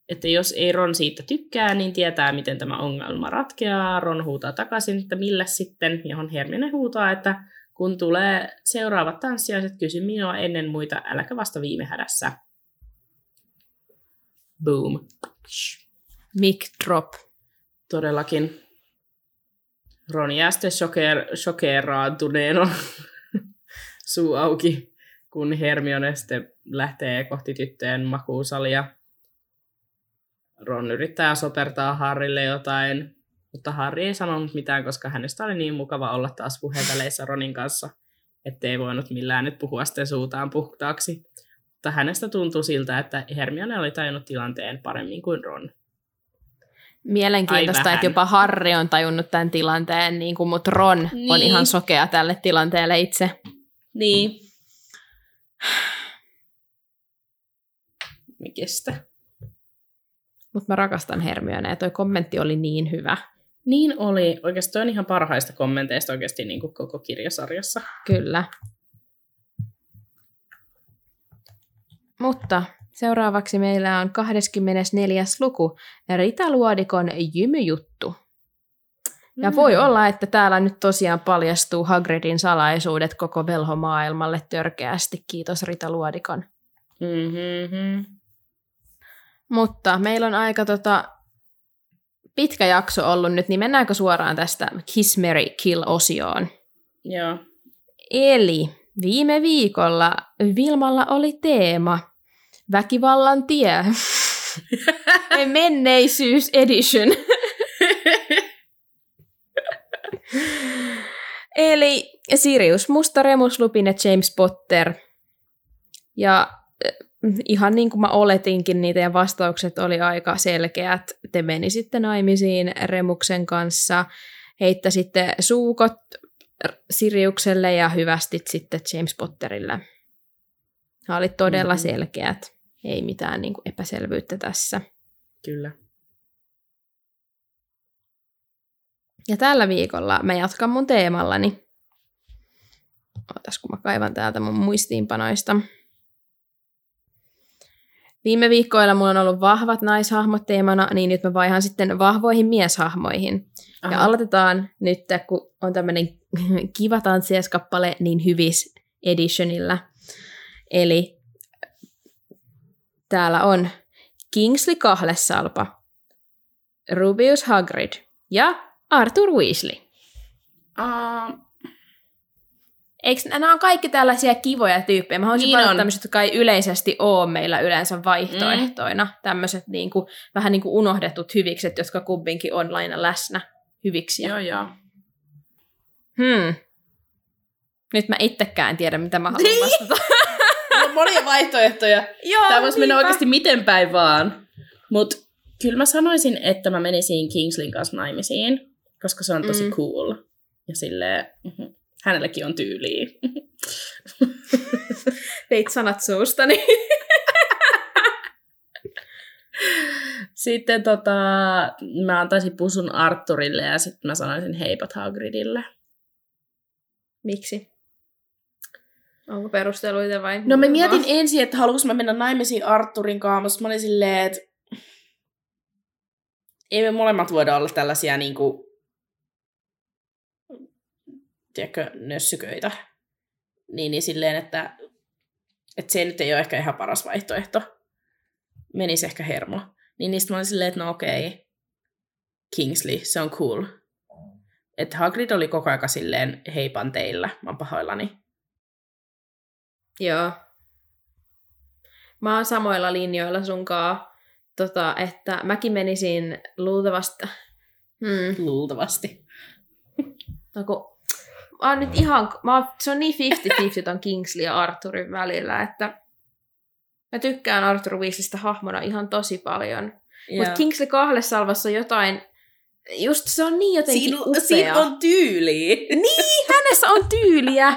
että jos ei Ron siitä tykkää, niin tietää, miten tämä ongelma ratkeaa. Ron huutaa takaisin, että millä sitten, johon Hermione huutaa, että kun tulee seuraavat tanssiaiset, kysy minua ennen muita, äläkä vasta viime hädässä. Boom. Mic drop. Todellakin. Ron jää sitten shokeraantuneena suu auki, kun Hermione sitten lähtee kohti tyttöjen makuusalia. Ron yrittää sopertaa Harrylle jotain, mutta Harry ei sanonut mitään, koska hänestä oli niin mukava olla taas puheenväleissä Ronin kanssa, ettei voinut millään nyt puhua sitten suutaan puhtaaksi. Mutta hänestä tuntui siltä, että Hermione oli tajunnut tilanteen paremmin kuin Ron. Mielenkiintoista, että jopa Harry on tajunnut tämän tilanteen, niin kuin, mutta Ron niin. on ihan sokea tälle tilanteelle itse. Niin. Mikestä? Mutta mä rakastan Hermionea, ja toi kommentti oli niin hyvä. Niin oli. Oikeasti toi on ihan parhaista kommenteista oikeasti niin kuin koko kirjasarjassa. Kyllä. Mutta seuraavaksi meillä on kahdeskymmenesneljäs luku, Rita Luodikon jymyjuttu. Ja voi olla, että täällä nyt tosiaan paljastuu Hagridin salaisuudet koko velhomaailmalle törkeästi. Kiitos Rita Luodikon. Mm-hmm. Mutta meillä on aika tota pitkä jakso ollut nyt, niin mennäänkö suoraan tästä Kiss, Marry, Kill-osioon? Joo. Eli viime viikolla Vilmalla oli teema Väkivallan tie. Menneisyys edition. Eli Sirius Musta, Remus Lupin ja James Potter. Ja ihan niin kuin mä oletinkin, niitä ja vastaukset oli aika selkeät. Te menisitte naimisiin Remuksen kanssa, heittäsitte suukot Siriukselle ja hyvästit sitten James Potterille. Nämä oli todella mm-hmm. selkeät. Ei mitään niin kuin epäselvyyttä tässä. Kyllä. Ja tällä viikolla mä jatkan mun teemallani. Ootas, kun mä kaivan täältä mun muistiinpanoista. Viime viikkoilla mulla on ollut vahvat naishahmot teemana, niin nyt mä vaihan sitten vahvoihin mieshahmoihin. Aha. Ja aloitetaan nyt, kun on tämmönen kiva tanssiaiskappale, niin hyvis editionilla. Eli täällä on Kingsley Kahlesalpa, Rubeus Hagrid ja Arthur Weasley. Uh, Eiks, nämä on kaikki tällaisia kivoja tyyppejä. Mä haluaisin niin paljon tämmöiset, jotka ei yleisesti ole meillä yleensä vaihtoehtoina. Mm. Tämmöiset niinku, vähän niin kuin unohdetut hyvikset, jotka kumminkin on laina läsnä hyviksiä. Joo, joo. Hmm. Nyt mä itsekään en tiedä, mitä mä haluan vastata. Monia vaihtoehtoja. Joo, tämä voisi mennä oikeasti miten päin vaan. Mut Kyllä mä sanoisin, että mä menisin Kingsleyn kanssa naimisiin, koska se on tosi mm. cool. Ja silleen, hänelläkin on tyyliä. Teit sanat suustani. Sitten tota, mä antaisin pusun Arthurille ja sitten mä sanoisin heipat Hagridille. Miksi? Onko perusteluita vai? No mä mietin ensin, että haluaisin mä mennä naimisiin Arthurin kanssa. Mä olin silleen, että ei me molemmat voida olla tällaisia niinku, tiedätkö, nössyköitä. Niin, niin silleen, että, että se nyt ei ole ehkä ihan paras vaihtoehto. Menisi ehkä hermo. Niin niistä mä olin silleen, että no okei, Kingsley, se on cool. Että Hagrid oli koko ajan silleen heipan teillä, mä oon pahoillani. Joo. Mä oon samoilla linjoilla sunkaan, tota, että mäkin menisin luultavasti. Hmm. Luultavasti. No kun, mä oon nyt ihan, mä oon, se on niin viisikymmentä viisikymmentä ton Kingsley ja Arthurin välillä, että mä tykkään Arthur Weasleystä hahmona ihan tosi paljon. Mutta Kingsley kahlesalvassa on jotain, just se on niin jotenkin siin, upea. Siinä on tyyliä. Niin, hänessä on tyyliä.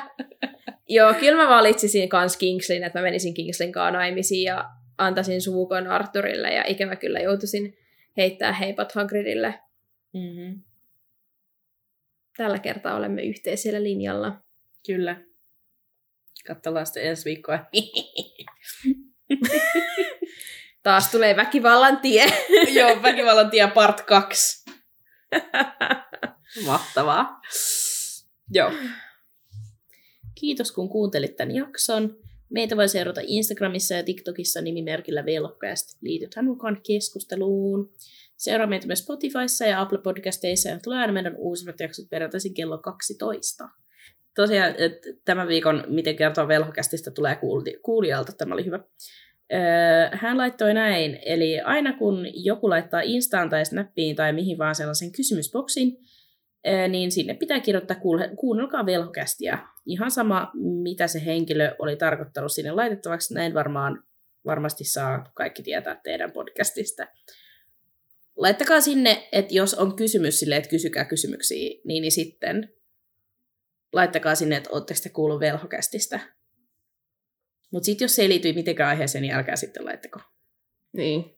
Joo, kyllä mä valitsisin kans Kingsleyn, että mä menisin Kingsleyn kanssa naimisiin ja antaisin suvukon Arthurille ja ikävä kyllä joutuisin heittää heipat Hagridille. Mm-hmm. Tällä kertaa olemme yhteisellä linjalla. Kyllä. Katsotaan sitten ensi viikkoa. Taas tulee väkivallan tie. Joo, väkivallan tie part kaksi. Mahtavaa. Joo. Kiitos kun kuuntelit tämän jakson. Meitä voi seurata Instagramissa ja TikTokissa nimimerkillä velkkästi. Liitythän mukaan keskusteluun. Seuraa meitä myös Spotifyssa ja Apple Podcasteissa ja tulee aina meidän uusimmat jaksot perjantaisin kello kaksitoista. Tosiaan tämän viikon Miten kertoo velhokästistä tulee kuulijalta. Tämä oli hyvä. Hän laittoi näin. Eli aina kun joku laittaa Instaan tai Snappiin tai mihin vaan sellaisen kysymysboksin, niin sinne pitää kirjoittaa kuunnelkaa velhokästiä. Ihan sama, mitä se henkilö oli tarkoittanut sinne laitettavaksi. Näin varmaan, varmasti saa kaikki tietää teidän podcastista. Laittakaa sinne, että jos on kysymys silleen, että kysykää kysymyksiä, niin, niin sitten laittakaa sinne, että ootteko te kuullut velhokästistä. Mutta sitten jos se ei liity mitenkään aiheeseen, niin älkää sitten laittako. Niin.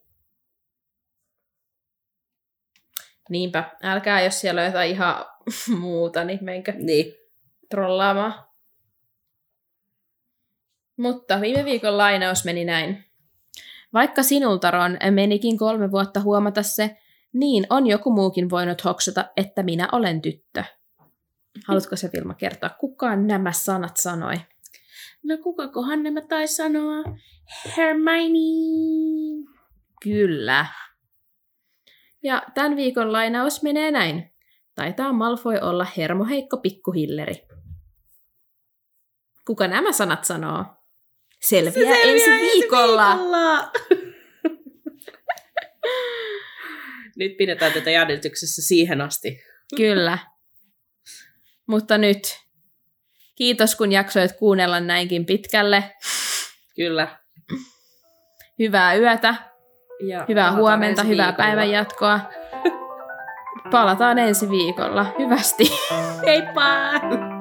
Niinpä. Älkää, jos siellä on jotain ihan muuta, niin menkää niin trollaamaan. Mutta viime viikon lainaus meni näin. Vaikka sinulta, Ron, menikin kolme vuotta huomata se, niin on joku muukin voinut hoksata, että minä olen tyttö. Haluatko se Vilma kertoa, kuka nämä sanat sanoi? No kuka kohan nämä taisi sanoa? Hermione! Kyllä. Ja tämän viikon lainaus menee näin. Taitaa Malfoy olla hermoheikko pikkuhilleri. Kuka nämä sanat sanoo? Selviää, selviää ensi viikolla! viikolla. Nyt pidetään tätä jännityksessä siihen asti. Kyllä. Mutta nyt, kiitos kun jaksoit kuunnella näinkin pitkälle. Kyllä. Hyvää yötä, ja hyvää huomenta, hyvää viikolla. Päivän jatkoa. Palataan ensi viikolla. Hyvästi. Heippa!